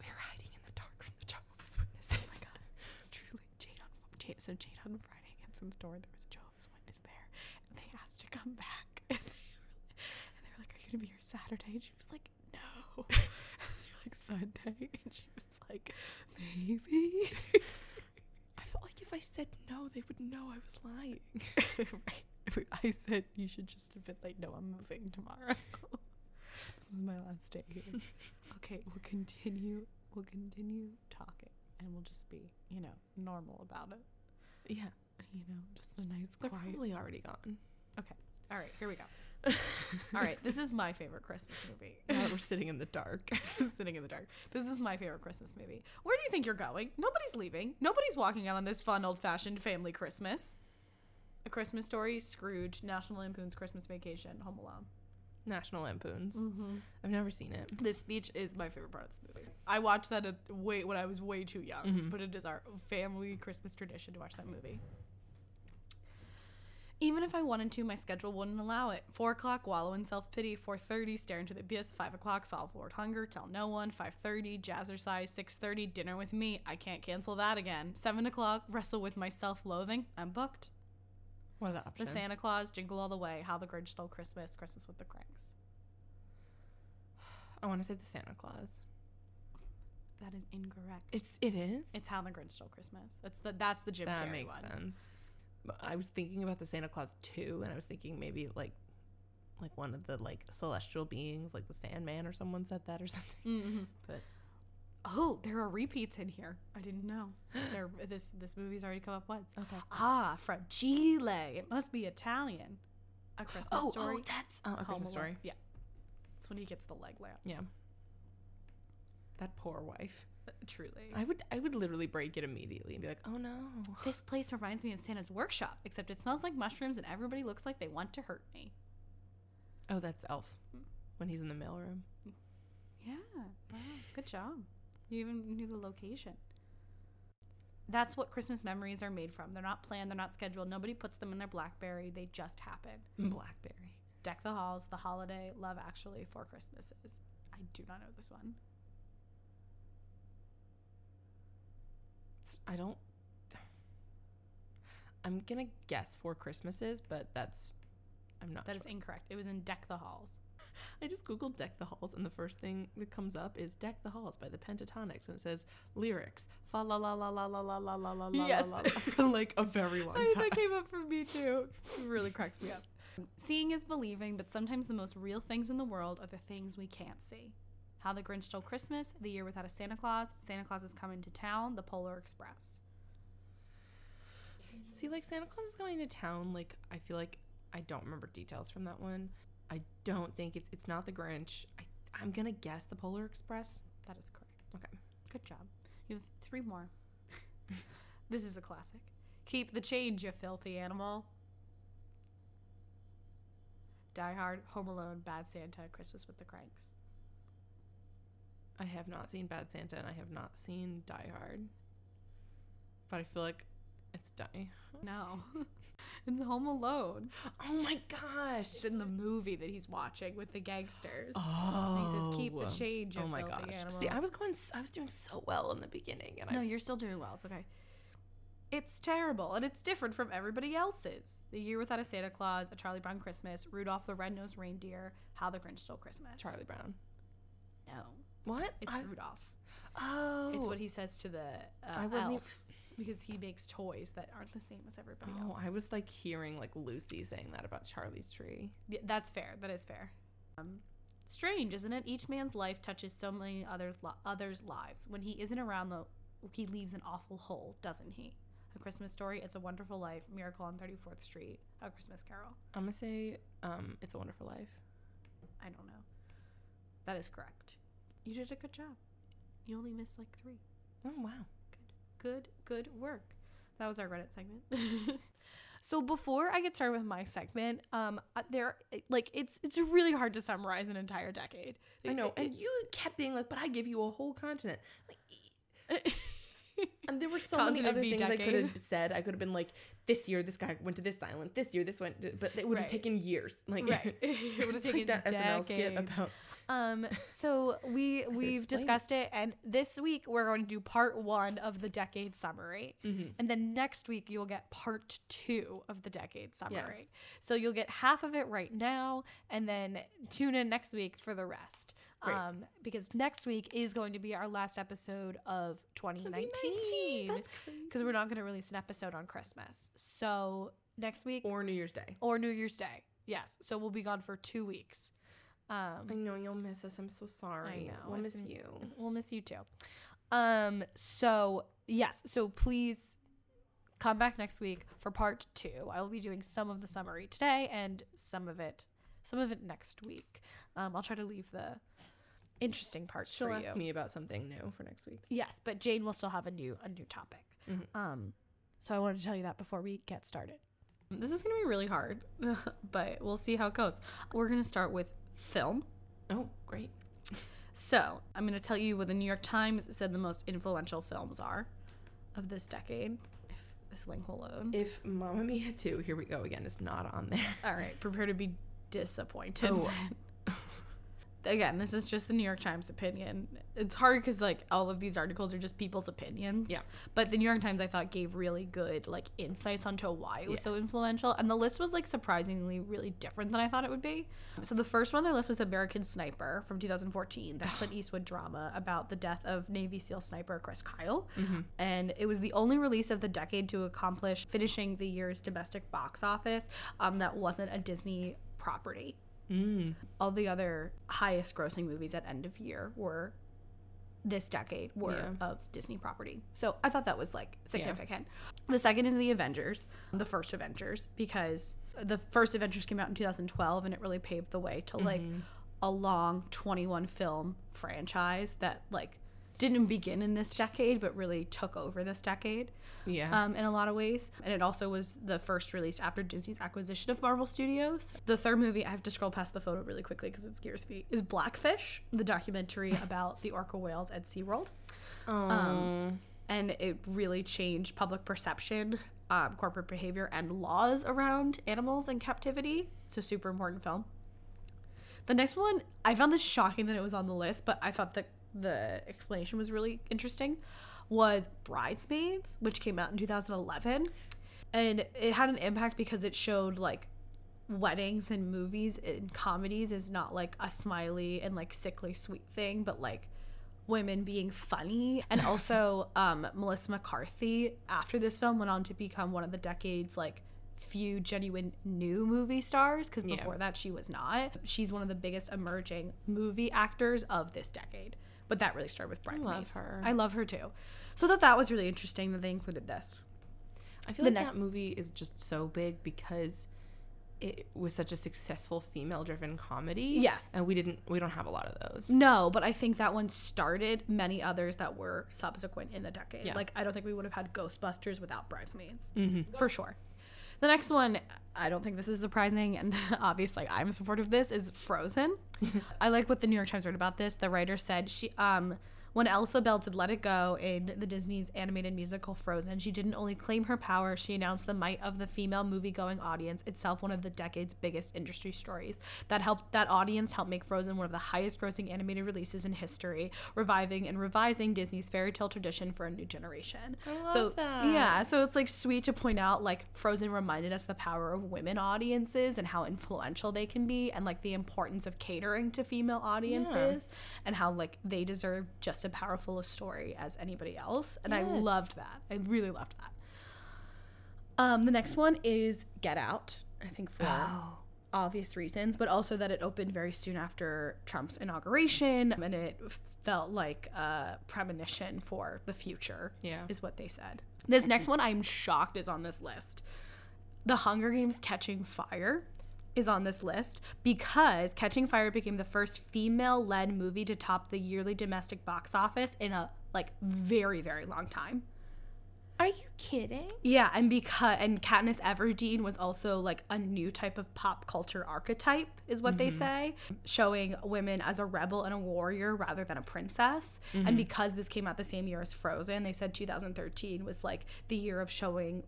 We're hiding in the dark from the Jehovah's Witnesses. Oh my god. Truly, Jade on Jade, so Jade on Friday answered the door. There was a Jehovah's Witness there, and they asked to come back. And they were, and they were like, "Are you gonna be here Saturday?" And she was like, "No." And they were like, "Sunday," and she was like, "Maybe." I felt like if I said no, they would know I was lying. Right. I said you should just have been like, no, I'm moving tomorrow. This is my last day here. Okay, we'll continue. We'll continue talking, and we'll just be, you know, normal about it. Yeah, you know, just a nice. They're quiet. Probably already gone. Okay. All right. Here we go. All right. This is my favorite Christmas movie. Now that we're sitting in the dark. Sitting in the dark. This is my favorite Christmas movie. Where do you think you're going? Nobody's leaving. Nobody's walking out on this fun, old-fashioned family Christmas. A Christmas Story, Scrooge, National Lampoon's Christmas Vacation, Home Alone. National Lampoon's. Mm-hmm. I've never seen it. This speech is my favorite part of this movie. I watched that at way, when I was way too young, mm-hmm. but it is our family Christmas tradition to watch that movie. Even if I wanted to, my schedule wouldn't allow it. four o'clock, wallow in self-pity. four thirty, stare into the abyss. five o'clock, solve world hunger, tell no one. five thirty, jazzercise. six thirty, dinner with me. I can't cancel that again. seven o'clock, wrestle with my self-loathing. I'm booked. What are the options? The Santa Claus, Jingle All the Way, How the Grinch Stole Christmas, Christmas with the Cranks. I want to say the Santa Claus. That is incorrect. It's it is. It's How the Grinch Stole Christmas. That's the that's the Jim Carrey one. That makes sense. But I was thinking about the Santa Claus too, and I was thinking maybe like like one of the like celestial beings, like the Sandman or someone said that or something. Mm-hmm. But oh, there are repeats in here. I didn't know. There, this this movie's already come up once. Okay. Ah, from Chile. It must be Italian. A Christmas oh, Story. Oh, that's uh, A Christmas Story. Yeah. That's when he gets the leg lamp. Yeah. That poor wife. Uh, truly. I would I would literally break it immediately and be like, oh no. This place reminds me of Santa's workshop, except it smells like mushrooms and everybody looks like they want to hurt me. Oh, that's Elf. When he's in the mailroom. Yeah. Wow. Good job. You even knew the location. That's what Christmas memories are made from. They're not planned. They're not scheduled. Nobody puts them in their BlackBerry. They just happen. BlackBerry. Deck the Halls, The Holiday, Love Actually, Four Christmases. I do not know this one. I don't... I'm going to guess Four Christmases, but that's... I'm not That sure. is incorrect. It was in Deck the Halls. I just googled Deck the Halls, and the first thing that comes up is Deck the Halls by the Pentatonics, and it says lyrics fa la la la la la la la la la la yes. la for like a very long time. That came up for me too. It really cracks me up. Seeing is believing, but sometimes the most real things in the world are the things we can't see. How the Grinch Stole Christmas, The Year Without a Santa Claus, Santa Claus is Coming to Town, The Polar Express. See, like Santa Claus is Coming to Town, like I feel like I don't remember details from that one. I don't think it's it's not the Grinch. I, I'm going to guess the Polar Express. That is correct. Okay. Good job. You have three more. This is a classic. Keep the change, you filthy animal. Die Hard, Home Alone, Bad Santa, Christmas with the Cranks. I have not seen Bad Santa, and I have not seen Die Hard. but I feel like it's dummy. No. It's Home Alone. Oh my gosh. It's in the movie that he's watching with the gangsters. Oh. He says, keep the change. Oh my gosh. Animal. See, I was going, I was doing so well in the beginning. And no, I... you're still doing well. It's okay. It's terrible, and it's different from everybody else's. The Year Without a Santa Claus, A Charlie Brown Christmas, Rudolph the Red-Nosed Reindeer, How the Grinch Stole Christmas. Charlie Brown. No. What? It's I... Rudolph. Oh. It's what he says to the uh, I wasn't elf, even... because he makes toys that aren't the same as everybody oh, else. Oh, I was, like, hearing, like, Lucy saying that about Charlie's Tree. Yeah, that's fair. That is fair. Um, strange, isn't it? Each man's life touches so many other li- others' lives. When he isn't around, the he leaves an awful hole, doesn't he? A Christmas Story, It's a Wonderful Life, Miracle on thirty-fourth Street, A Christmas Carol. I'm going to say um, It's a Wonderful Life. I don't know. That is correct. You did a good job. You only missed like three. Oh, wow. Good, good, good work. That was our Reddit segment. So before I get started with my segment, um, there, like, it's it's really hard to summarize an entire decade. I know. It, and you kept being like, but I give you a whole continent. Like, and there were so Constant many other v things decade. I could have said. I could have been like, this year this guy went to this island, this year this went to, but it would have right. taken years. Like, right. It would have taken like that decades. S N L skit about. Um, so we, we've discussed it, and this week we're going to do part one of the decade summary. Mm-hmm. And then next week you'll get part two of the decade summary. Yeah. So you'll get half of it right now, and then tune in next week for the rest. Great. Um, because next week is going to be our last episode of twenty nineteen. twenty nineteen That's crazy. Because we're not going to release an episode on Christmas. So next week. Or New Year's Day. Or New Year's Day. Yes. So we'll be gone for two weeks. Um, I know you'll miss us. I'm so sorry. I know. We'll miss you. We'll miss you too. Um, so yes. So please come back next week for part two. I will be doing some of the summary today and some of it. Some of it next week. Um, I'll try to leave the interesting parts She'll for you. She'll ask me about something new for next week. Yes, but Jane will still have a new a new topic. Mm-hmm. Um, so I wanted to tell you that before we get started. This is going to be really hard, but we'll see how it goes. We're going to start with film. Oh, great. So I'm going to tell you what the New York Times said the most influential films are of this decade. If this link will load. If Mamma Mia two, here we go again, is not on there. All right, prepare to be disappointed. Oh. Again, this is just the New York Times opinion. It's hard because like all of these articles are just people's opinions. Yeah. But the New York Times I thought gave really good like insights onto why it was yeah. so influential, and the list was like surprisingly really different than I thought it would be. So the first one on their list was American Sniper from two thousand fourteen, the Clint Eastwood drama about the death of Navy SEAL sniper Chris Kyle, mm-hmm. and it was the only release of the decade to accomplish finishing the year's domestic box office um, that wasn't a Disney property. Mm. All the other highest grossing movies at end of year were this decade were yeah. of Disney property. So I thought that was like significant. Yeah. The second is the Avengers, the first Avengers, because the first Avengers came out in two thousand twelve and it really paved the way to like mm-hmm. a long twenty-one film franchise that like didn't begin in this decade but really took over this decade yeah um in a lot of ways, and it also was the first released after Disney's acquisition of Marvel Studios. The third movie, I have to scroll past the photo really quickly because it scares me, is Blackfish, the documentary about the orca whales at SeaWorld. Um and it really changed public perception, um corporate behavior, and laws around animals and captivity. So super important film. The next one, I found this shocking that it was on the list, but I thought that the explanation was really interesting, was Bridesmaids, which came out in two thousand eleven, and it had an impact because it showed like weddings and movies and comedies is not like a smiley and like sickly sweet thing, but like women being funny. And also um Melissa McCarthy after this film went on to become one of the decade's like few genuine new movie stars, because before yeah. that she was not. She's one of the biggest emerging movie actors of this decade, but that really started with Bridesmaids. I love her. I love her too. So that that was really interesting that they included this. I feel the like ne- that movie is just so big because it was such a successful female-driven comedy. Yes, and we didn't we don't have a lot of those. No, but I think that one started many others that were subsequent in the decade. Yeah. Like I don't think we would have had Ghostbusters without Bridesmaids, mm-hmm. for sure. The next one, I don't think this is surprising, and obviously I'm supportive of this, is Frozen. I like what the New York Times wrote about this. The writer said she um, When Elsa belted "Let It Go" in the Disney's animated musical Frozen, she didn't only claim her power, she announced the might of the female movie-going audience, itself one of the decade's biggest industry stories. That helped that audience helped make Frozen one of the highest-grossing animated releases in history, reviving and revising Disney's fairy tale tradition for a new generation. I love so, that. Yeah, so it's like sweet to point out like Frozen reminded us the power of women audiences and how influential they can be, and like the importance of catering to female audiences, yeah. and how like they deserve just as powerful a story as anybody else, and yes. I loved that. I really loved that. Um, the next one is Get Out, I think for oh. obvious reasons, but also that it opened very soon after Trump's inauguration, and it felt like a premonition for the future, yeah. is what they said. This next one I'm shocked is on this list. The Hunger Games: Catching Fire is on this list because Catching Fire became the first female-led movie to top the yearly domestic box office in a like very very long time. Are you kidding? Yeah, and because and Katniss Everdeen was also like a new type of pop culture archetype, is what mm-hmm. they say, showing women as a rebel and a warrior rather than a princess. Mm-hmm. And because this came out the same year as Frozen, they said two thousand thirteen was like the year of showing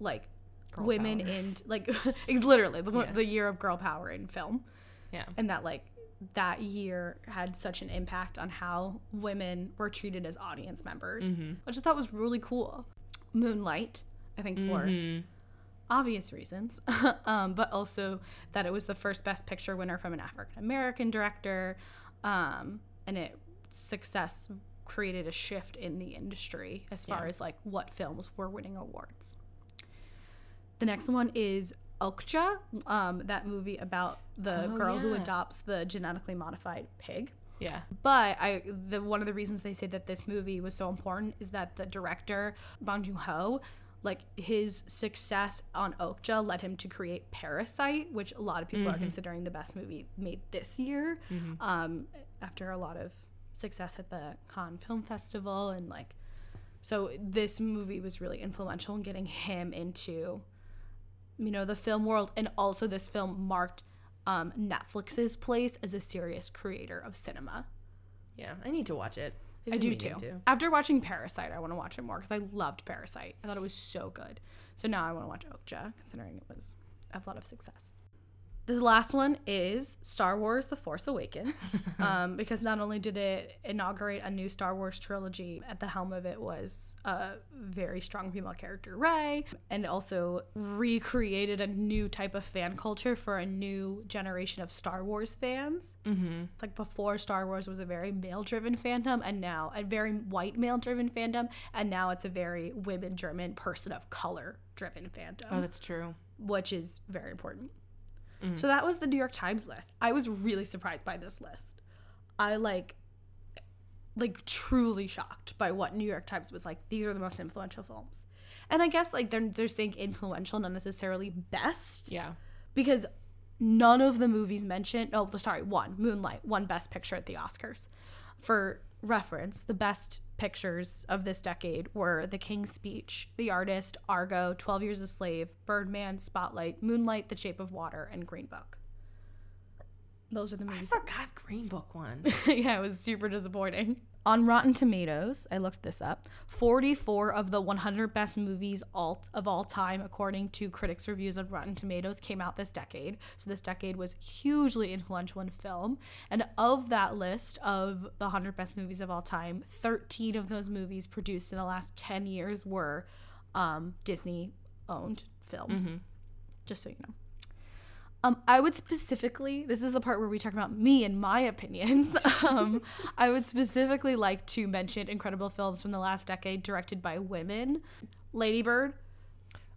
like Girl women power. in like literally the, yeah. the year of girl power in film, yeah and that like that year had such an impact on how women were treated as audience members, mm-hmm. which I thought was really cool. Moonlight, I think mm-hmm. for obvious reasons, um but also that it was the first Best Picture winner from an African American director, um and its success created a shift in the industry as far yeah. as like what films were winning awards. The next one is Okja, um, that movie about the oh, girl yeah. who adopts the genetically modified pig. Yeah. But I, the one of the reasons they say that this movie was so important is that the director, Bong Joon-ho, like his success on Okja led him to create Parasite, which a lot of people mm-hmm. are considering the best movie made this year, mm-hmm. um, after a lot of success at the Cannes Film Festival. And like, so this movie was really influential in getting him into... you know, the film world, and also this film marked um, Netflix's place as a serious creator of cinema. Yeah, I need to watch it. I, I do too. To. After watching Parasite, I want to watch it more because I loved Parasite. I thought it was so good. So now I want to watch Okja, considering it was a lot of success. The last one is Star Wars: The Force Awakens, um, because not only did it inaugurate a new Star Wars trilogy, at the helm of it was a very strong female character, Rey, and also recreated a new type of fan culture for a new generation of Star Wars fans. Mm-hmm. It's like before, Star Wars was a very male-driven fandom, and now a very white male-driven fandom, and now it's a very women-driven, person of color-driven fandom. Oh, that's true. Which is very important. So that was the New York Times list. I was really surprised by this list. I like, like truly shocked by what New York Times was like. These are the most influential films, and I guess like they're they're saying influential, not necessarily best. Yeah, because none of the movies mentioned. Oh, sorry, one Moonlight, one Best Picture at the Oscars. For reference, the best pictures of this decade were The King's Speech, The Artist, Argo, twelve Years a Slave, Birdman, Spotlight, Moonlight, The Shape of Water, and Green Book. Those are the movies. I forgot that... Green Book won. Yeah, it was super disappointing. On Rotten Tomatoes, I looked this up, forty-four of the one hundred best movies alt of all time, according to critics' reviews on Rotten Tomatoes, came out this decade. So this decade was hugely influential in film. And of that list of the one hundred best movies of all time, thirteen of those movies produced in the last ten years were um, Disney-owned films, mm-hmm. just so you know. Um, I would specifically, this is the part where we talk about me and my opinions, um, I would specifically like to mention incredible films from the last decade directed by women. Lady Bird.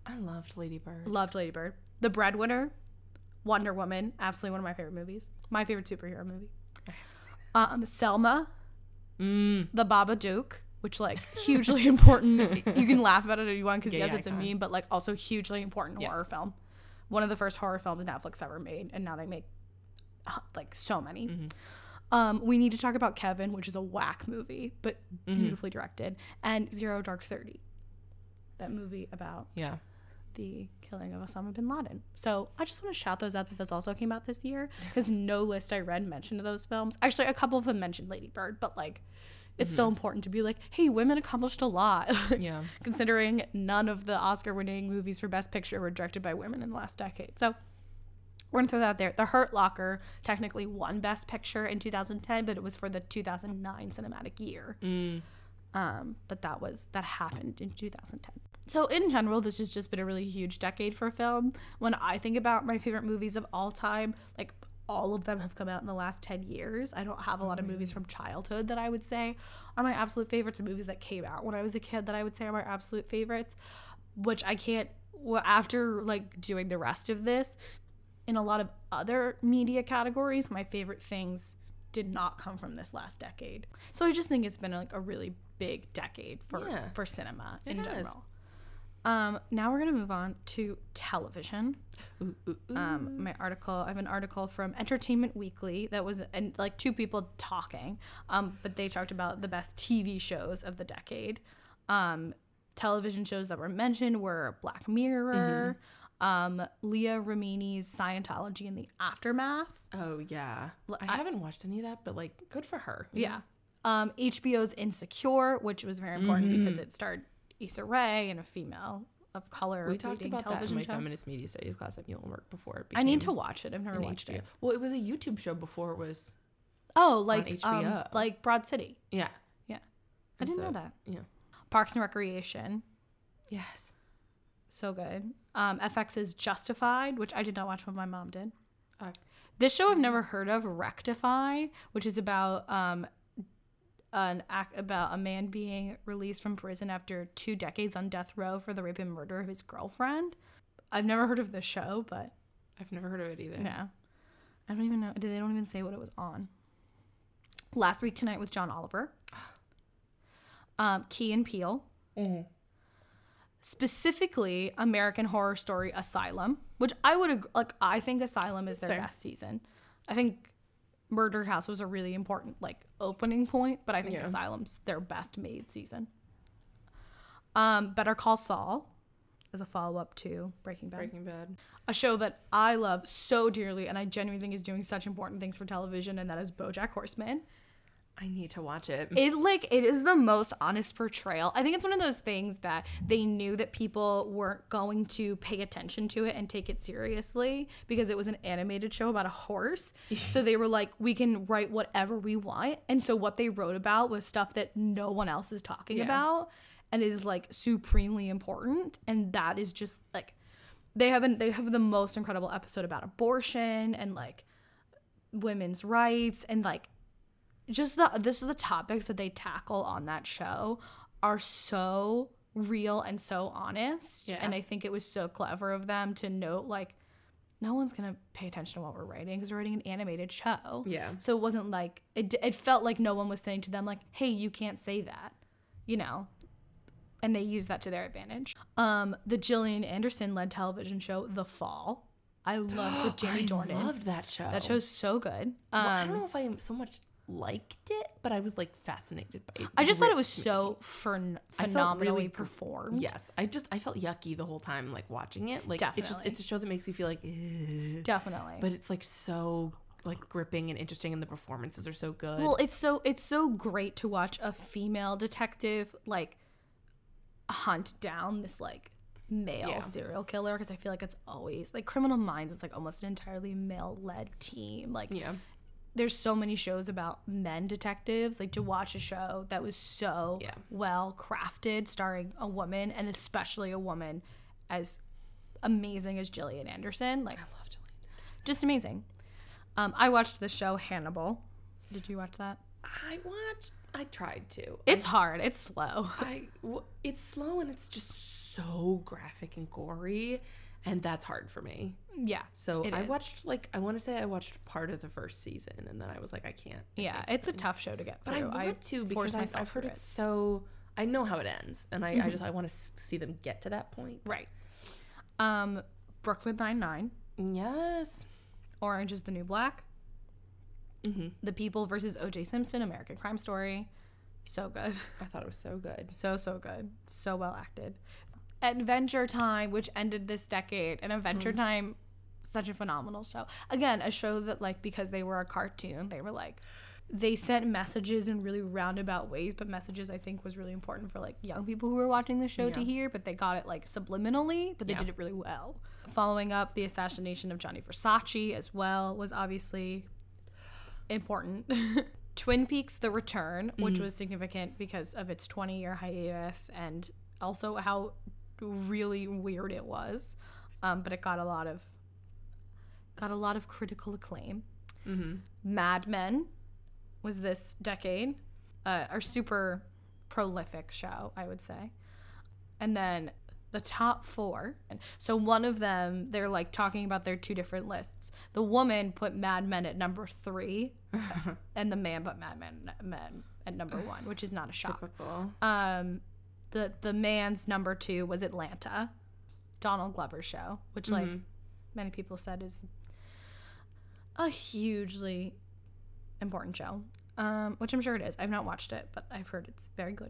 I loved Lady Bird. Loved Lady Bird. The Breadwinner. Wonder Woman. Absolutely one of my favorite movies. My favorite superhero movie. I haven't seen it. Um, Selma. Mm. The Babadook, which like hugely important. You can laugh about it if you want because yes, icon. It's a meme, but like also hugely important yes. horror film. One of the first horror films Netflix ever made, and now they make like so many. Mm-hmm. Um, we need to talk about Kevin, which is a whack movie, but mm-hmm. beautifully directed, and Zero Dark Thirty, that movie about yeah. the killing of Osama bin Laden. So I just want to shout those out that those also came out this year because no list I read mentioned those films. Actually, a couple of them mentioned Lady Bird, but like it's mm-hmm. so important to be like, hey, women accomplished a lot. Yeah. Considering none of the Oscar-winning movies for Best Picture were directed by women in the last decade. So we're going to throw that out there. The Hurt Locker technically won Best Picture in two thousand ten, but it was for the two thousand nine cinematic year. Mm. Um, but that was that happened in two thousand ten. So in general, this has just been a really huge decade for film. When I think about my favorite movies of all time, like all of them have come out in the last ten years. I don't have a lot of movies from childhood that I would say are my absolute favorites, and movies that came out when I was a kid that I would say are my absolute favorites, which I can't, well, after like doing the rest of this, in a lot of other media categories, my favorite things did not come from this last decade. So I just think it's been like a really big decade for, yeah. for cinema in general. Um, now we're going to move on to television. Ooh, ooh, ooh. Um, my article, I have an article from Entertainment Weekly that was and like two people talking, um, but they talked about the best T V shows of the decade. Um, television shows that were mentioned were Black Mirror, mm-hmm. um, Leah Remini's Scientology and the Aftermath. Oh, yeah. I, I haven't watched any of that, but like good for her. Yeah. Um, H B O's Insecure, which was very important mm-hmm. because it starred Issa Rae and a female of color. We talked about that in my show. feminist media studies class at Mule Work before. It I need to watch it. I've never watched H B O. It. Well, it was a YouTube show before it was. Oh, like on H B O. Um, like Broad City. Yeah, yeah. I and didn't so, know that. Yeah. Parks and Recreation. Yes. So good. Um, F X's Justified, which I did not watch, but my mom did. Uh, this show I've never heard of, Rectify, which is about. Um, An act about a man being released from prison after two decades on death row for the rape and murder of his girlfriend. I've never heard of this show, but I've never heard of it either. No, I don't even know. They don't even say what it was on. Last Week Tonight with John Oliver, um, Key and Peele, mm-hmm. specifically American Horror Story Asylum, which I would ag- like. I think Asylum is That's their fair. best season. I think. Murder House was a really important like opening point, but I think yeah. Asylum's their best made season. Um, Better Call Saul as a follow-up to Breaking Bad. Breaking Bad. A show that I love so dearly and I genuinely think is doing such important things for television, and that is BoJack Horseman. I need to watch it. It like it is the most honest portrayal. I think it's one of those things that they knew that people weren't going to pay attention to it and take it seriously because it was an animated show about a horse. So they were like, we can write whatever we want. And so what they wrote about was stuff that no one else is talking yeah. about, and it is like supremely important. And that is just like they have an, they have the most incredible episode about abortion and like women's rights and like. Just the this is the topics that they tackle on that show are so real and so honest. Yeah. And I think it was so clever of them to note like no one's gonna pay attention to what we're writing because we're writing an animated show. Yeah. So it wasn't like it. It felt like no one was saying to them like, hey, you can't say that, you know. And they used that to their advantage. Um, the Gillian Anderson led television show The Fall. I loved with Jamie Dornan. I loved that show. That show's so good. Um, well, I don't know if I am so much. liked it, but I was like fascinated by it. I just thought it was so phen- phenomenally really, performed. Yes, I just I felt yucky the whole time like watching it. Like definitely. It's just it's a show that makes you feel like ugh. Definitely, but it's like so like gripping and interesting, and the performances are so good. Well, it's so it's so great to watch a female detective like hunt down this like male yeah. serial killer, because I feel like it's always like Criminal Minds. It's like almost an entirely male led team. Like yeah. There's so many shows about men detectives, like to watch a show that was so yeah. well crafted starring a woman, and especially a woman as amazing as Gillian Anderson. Like I love Gillian Anderson. Just amazing. Um, I watched the show Hannibal. Did you watch that? I watched, I tried to. It's I, hard. It's slow. I, well, it's slow and it's just so graphic and gory. And that's hard for me. Yeah. So I is. watched, like, I want to say I watched part of the first season, and then I was like, I can't. I yeah, can't it's a tough show to get through. But I want I to because I, I've heard it's it. so, I know how it ends, and I, mm-hmm. I just, I want to see them get to that point. Right. Um, Brooklyn Nine-Nine. Yes. Orange is the New Black. Mm-hmm. The People versus O J. Simpson, American Crime Story. So good. I thought it was so good. So, so good. So well acted. Adventure Time, which ended this decade, and Adventure mm. Time, such a phenomenal show. Again, a show that like because they were a cartoon, they were like, they sent messages in really roundabout ways, but messages I think was really important for like young people who were watching the show yeah. to hear, but they got it like subliminally, but they yeah. did it really well. Following up, the assassination of Gianni Versace as well was obviously important. Twin Peaks: The Return, which mm-hmm. was significant because of its twenty-year hiatus and also how really weird it was, um, but it got a lot of got a lot of critical acclaim. Mm-hmm. Mad Men was this decade, uh, a super prolific show, I would say. And then the top four. So one of them, they're like talking about their two different lists. The woman put Mad Men at number three, and the man put Mad Men, Men at number one, which is not a shock. Typical. Um, the the man's number two was Atlanta, Donald Glover's show, which like mm-hmm. many people said is a hugely important show, um, which I'm sure it is. I've not watched it, but I've heard it's very good.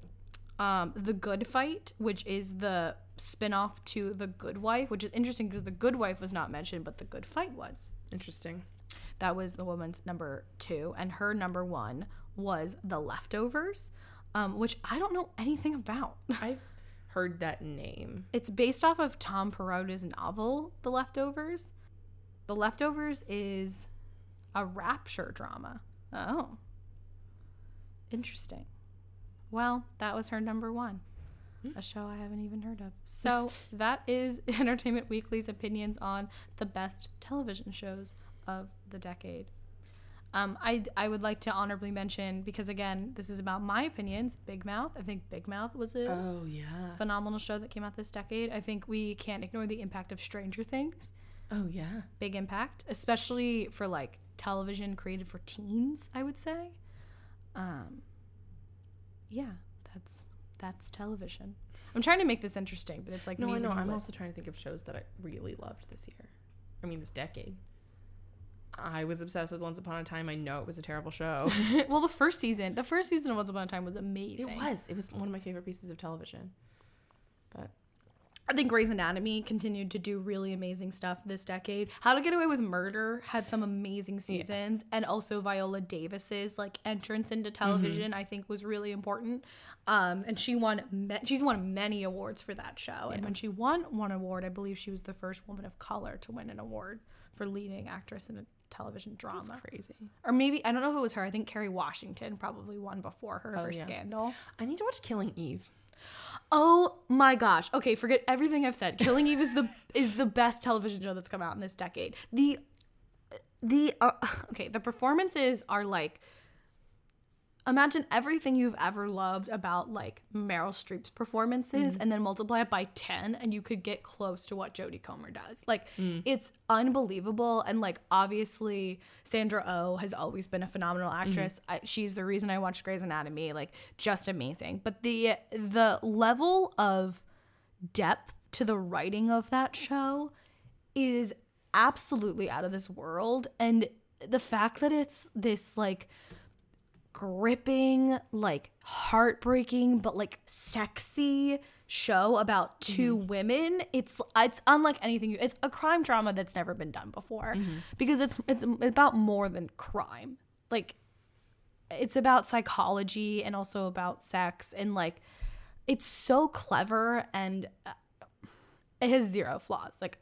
Um, The Good Fight, which is the spin-off to The Good Wife, which is interesting because The Good Wife was not mentioned, but The Good Fight was. Interesting. That was the woman's number two, and her number one was The Leftovers, um, which I don't know anything about. I've heard that name. It's based off of Tom Perrotta's novel, The Leftovers. The Leftovers is a rapture drama. Oh. Interesting. Well, that was her number one. Mm-hmm. A show I haven't even heard of. So that is Entertainment Weekly's opinions on the best television shows of the decade. Um, I, I would like to honorably mention, because again, this is about my opinions, Big Mouth. I think Big Mouth was a oh, yeah. phenomenal show that came out this decade. I think we can't ignore the impact of Stranger Things. Oh, yeah. Big impact, especially for like television created for teens, I would say. Um, yeah, that's that's television. I'm trying to make this interesting, but it's like no, I know. I'm lists. also trying to think of shows that I really loved this year. I mean, this decade. I was obsessed with Once Upon a Time. I know it was a terrible show. Well, the first season, the first season of Once Upon a Time was amazing. It was. It was one of my favorite pieces of television. But I think Grey's Anatomy continued to do really amazing stuff this decade. How to Get Away with Murder had some amazing seasons. Yeah. And also Viola Davis's like entrance into television, mm-hmm. I think was really important. Um, and she won, me- she's won many awards for that show. Yeah. And when she won one award, I believe she was the first woman of color to win an award for leading actress in a television drama. That's crazy. Or maybe, I don't know if it was her. I think Kerry Washington probably won before her oh, for yeah. Scandal. I need to watch Killing Eve. Oh my gosh. Okay, forget everything I've said. Killing Eve is the is the best television show that's come out in this decade. The the uh, okay, the performances are like, imagine everything you've ever loved about like Meryl Streep's performances mm-hmm. and then multiply it by ten and you could get close to what Jodie Comer does. Like mm. it's unbelievable, and like obviously Sandra Oh has always been a phenomenal actress. Mm-hmm. I, she's the reason I watched Grey's Anatomy, like just amazing. But the the level of depth to the writing of that show is absolutely out of this world, and the fact that it's this like gripping, like heartbreaking, but like sexy show about two mm. women. It's it's unlike anything. You, it's a crime drama that's never been done before, mm-hmm. because it's it's about more than crime. Like it's about psychology and also about sex, and like it's so clever, and it has zero flaws. Like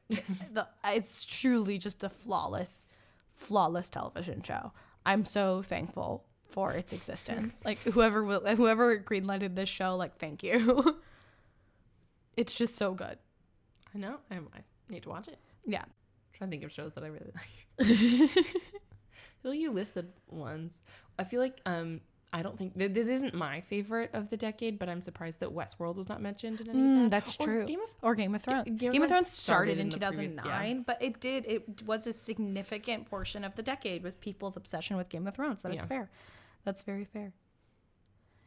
the, it's truly just a flawless, flawless television show. I'm so thankful for its existence. Like whoever will, whoever greenlighted this show, like thank you. It's just so good. I know. I need to watch it. Yeah. I'm trying to think of shows that I really like. I feel like you listed ones. I feel like um I don't think th- this isn't my favorite of the decade, but I'm surprised that Westworld was not mentioned in any mm, of that. That's or true. Game of, or Game of Thrones. G- Game, Game of Thrones started, started in two thousand nine, previous, yeah. but it did. It was a significant portion of the decade was people's obsession with Game of Thrones. That's yeah. fair. That's very fair.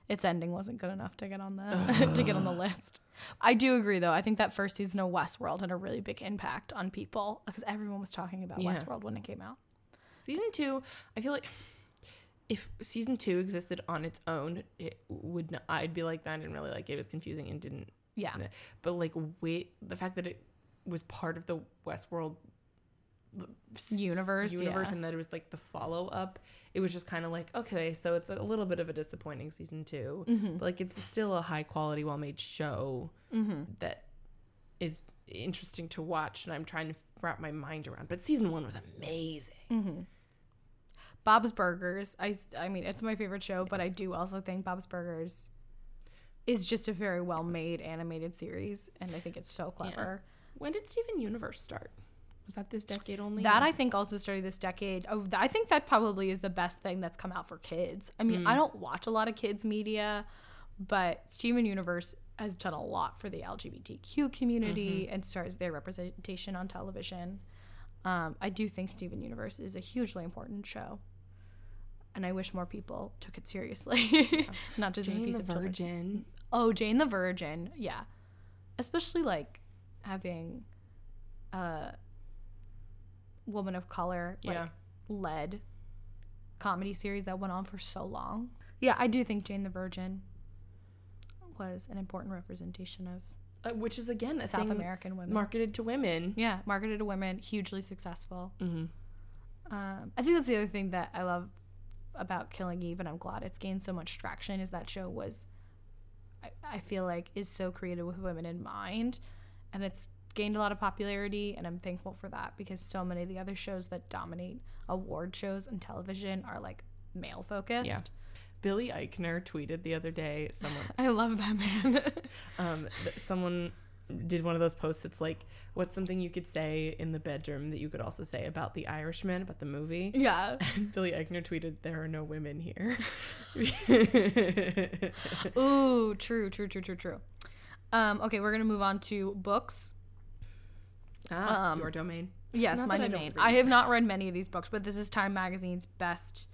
Its ending wasn't good enough to get on the to get on the list. I do agree, though. I think that first season of Westworld had a really big impact on people because everyone was talking about yeah. Westworld when it came out. Season two, I feel like if season two existed on its own, it would not, I'd be like, I didn't really like it. It was confusing and didn't. Yeah. But like, wait, the fact that it was part of the Westworld universe, universe yeah. and that it was like the follow-up. It was just kind of like, okay, so it's a little bit of a disappointing season two, mm-hmm. but like it's still a high quality, well-made show mm-hmm. that is interesting to watch, and I'm trying to wrap my mind around. But season one was amazing. Mm-hmm. Bob's Burgers, I, I mean, it's my favorite show, but I do also think Bob's Burgers is just a very well-made animated series, and I think it's so clever. Yeah. When did Steven Universe start? Was that this decade only? That, or? I think, also started this decade. Oh, th- I think that probably is the best thing that's come out for kids. I mean, mm. I don't watch a lot of kids' media, but Steven Universe has done a lot for the L G B T Q community mm-hmm. and stars their representation on television. Um, I do think Steven Universe is a hugely important show, and I wish more people took it seriously. Yeah. Not just Jane as a piece the of Virgin. Children. Oh, Jane the Virgin. Yeah. Especially, like, having a woman of color like, yeah. led comedy series that went on for so long. Yeah, I do think Jane the Virgin was an important representation of uh, which is again a South thing American women marketed to women. Yeah, marketed to women, hugely successful. Mm-hmm. Um, I think that's the other thing that I love about Killing Eve, and I'm glad it's gained so much traction. Is that show was, I, I feel like, is so created with women in mind. And it's gained a lot of popularity, and I'm thankful for that, because so many of the other shows that dominate award shows and television are, like, male-focused. Yeah. Billy Eichner tweeted the other day. Someone I love that man. um, someone did one of those posts that's like, what's something you could say in the bedroom that you could also say about The Irishman, about the movie? Yeah. And Billy Eichner tweeted, there are no women here. Ooh, true, true, true, true, true. Um, okay, we're going to move on to books. Ah, um, your domain. Yes, not my domain. I, I have not read many of these books, but this is Time Magazine's best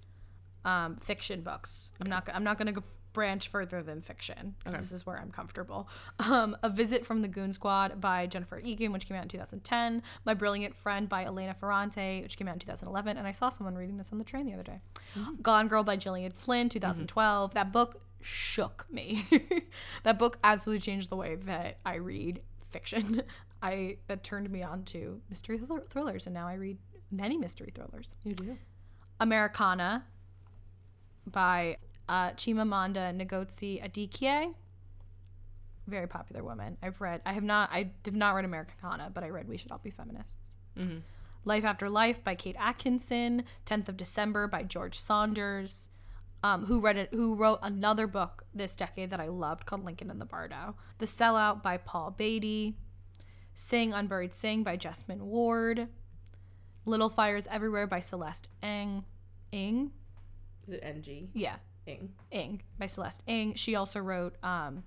um, fiction books. Okay. I'm not I'm not going to branch further than fiction, because okay. this is where I'm comfortable. Um, A Visit from the Goon Squad by Jennifer Egan, which came out in two thousand ten. My Brilliant Friend by Elena Ferrante, which came out in two thousand eleven. And I saw someone reading this on the train the other day. Mm-hmm. Gone Girl by Gillian Flynn, two thousand twelve. Mm-hmm. That book shook me. That book absolutely changed the way that I read fiction. I that turned me on to mystery thr- thrillers, and now I read many mystery thrillers. You do. Americana by uh, Chimamanda Ngozi Adichie. Very popular woman. I've read. I have not. I did not read Americana, but I read We Should All Be Feminists. Mm-hmm. Life After Life by Kate Atkinson. Tenth of December by George Saunders. Um, who read it? Who wrote another book this decade that I loved called Lincoln and the Bardo. The Sellout by Paul Beatty. Sing, Unburied Sing by Jesmyn Ward. Little Fires Everywhere by Celeste Ng. Ng? Is it N G? Yeah. Ng. Ng by Celeste Ng. She also wrote um,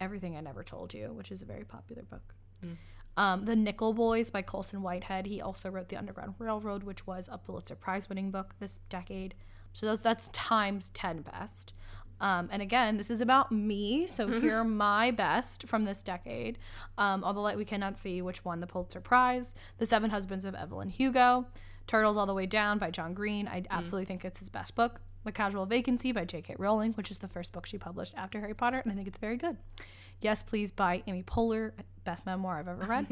Everything I Never Told You, which is a very popular book. Mm. Um, the Nickel Boys by Colson Whitehead. He also wrote The Underground Railroad, which was a Pulitzer Prize-winning book this decade. So those, that's times ten best. Um, and again, this is about me. So here are my best from this decade. Um, All the Light We Cannot See, which won the Pulitzer Prize. The Seven Husbands of Evelyn Hugo. Turtles All the Way Down by John Green. I absolutely mm. think it's his best book. The Casual Vacancy by J K Rowling, which is the first book she published after Harry Potter. And I think it's very good. Yes, Please by Amy Poehler. Best memoir I've ever read.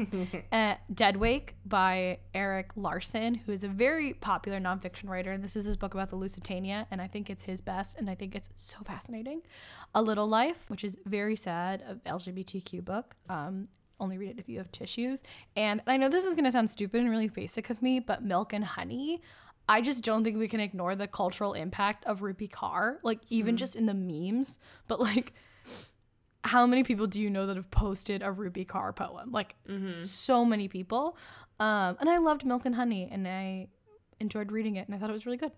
uh, Deadwake by Eric Larson, who is a very popular nonfiction writer. And this is his book about the Lusitania. And I think it's his best. And I think it's so fascinating. A Little Life, which is very sad, an L G B T Q book. Um, only read it if you have tissues. And I know this is going to sound stupid and really basic of me, but Milk and Honey. I just don't think we can ignore the cultural impact of Rupi Kaur. Like, even mm. just in the memes. But, like, how many people do you know that have posted a Rupi Kaur poem? Like, mm-hmm. so many people. Um, and I loved Milk and Honey, and I enjoyed reading it, and I thought it was really good.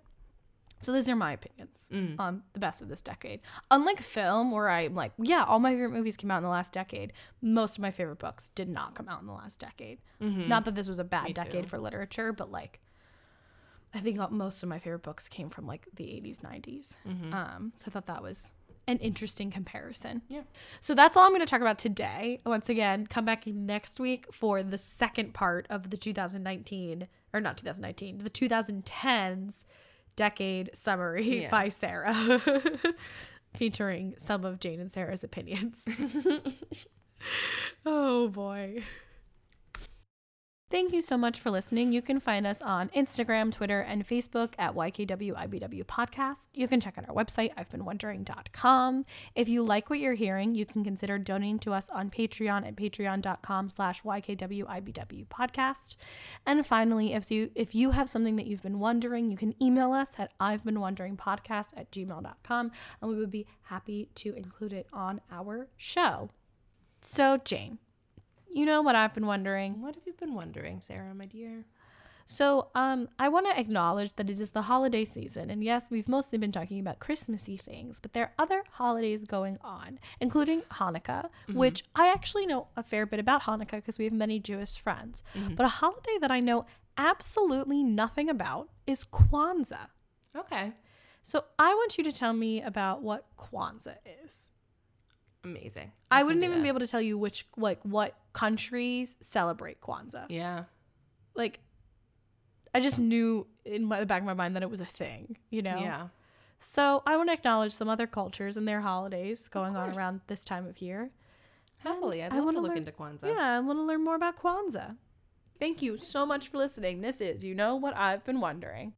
So those are my opinions mm. on the best of this decade. Unlike film, where I'm like, yeah, all my favorite movies came out in the last decade, most of my favorite books did not come out in the last decade. Mm-hmm. Not that this was a bad Me decade too. For literature, but, like, I think most of my favorite books came from, like, the eighties, nineties. Mm-hmm. Um, so I thought that was an interesting comparison. Yeah. So that's all I'm going to talk about today. Once again, come back next week for the second part of the twenty nineteen, or not twenty nineteen, the twenty tens decade summary yeah. by Sarah, featuring some of Jane and Sarah's opinions. Oh boy. Thank you so much for listening. You can find us on Instagram, Twitter, and Facebook at Y K W I B W Podcast. You can check out our website, I've Been Wondering dot com. If you like what you're hearing, you can consider donating to us on Patreon at patreon dot com slash Y K W I B W Podcast. And finally, if you, if you have something that you've been wondering, you can email us at I've Been Wondering Podcast at gmail dot com, and we would be happy to include it on our show. So, Jane, you know what I've been wondering? What have you been wondering, Sarah, my dear? So um, I want to acknowledge that it is the holiday season. And yes, we've mostly been talking about Christmassy things, but there are other holidays going on, including Hanukkah, mm-hmm. which I actually know a fair bit about Hanukkah because we have many Jewish friends. Mm-hmm. But a holiday that I know absolutely nothing about is Kwanzaa. Okay. So I want you to tell me about what Kwanzaa is. Amazing. I, I wouldn't even that. be able to tell you which, like, what countries celebrate Kwanzaa. Yeah. Like, I just knew in my, the back of my mind that it was a thing, you know? Yeah. So I want to acknowledge some other cultures and their holidays going on around this time of year. Happily. I'd love to look learn, into Kwanzaa. Yeah, I want to learn more about Kwanzaa. Thank you so much for listening. This is You Know What I've Been Wondering.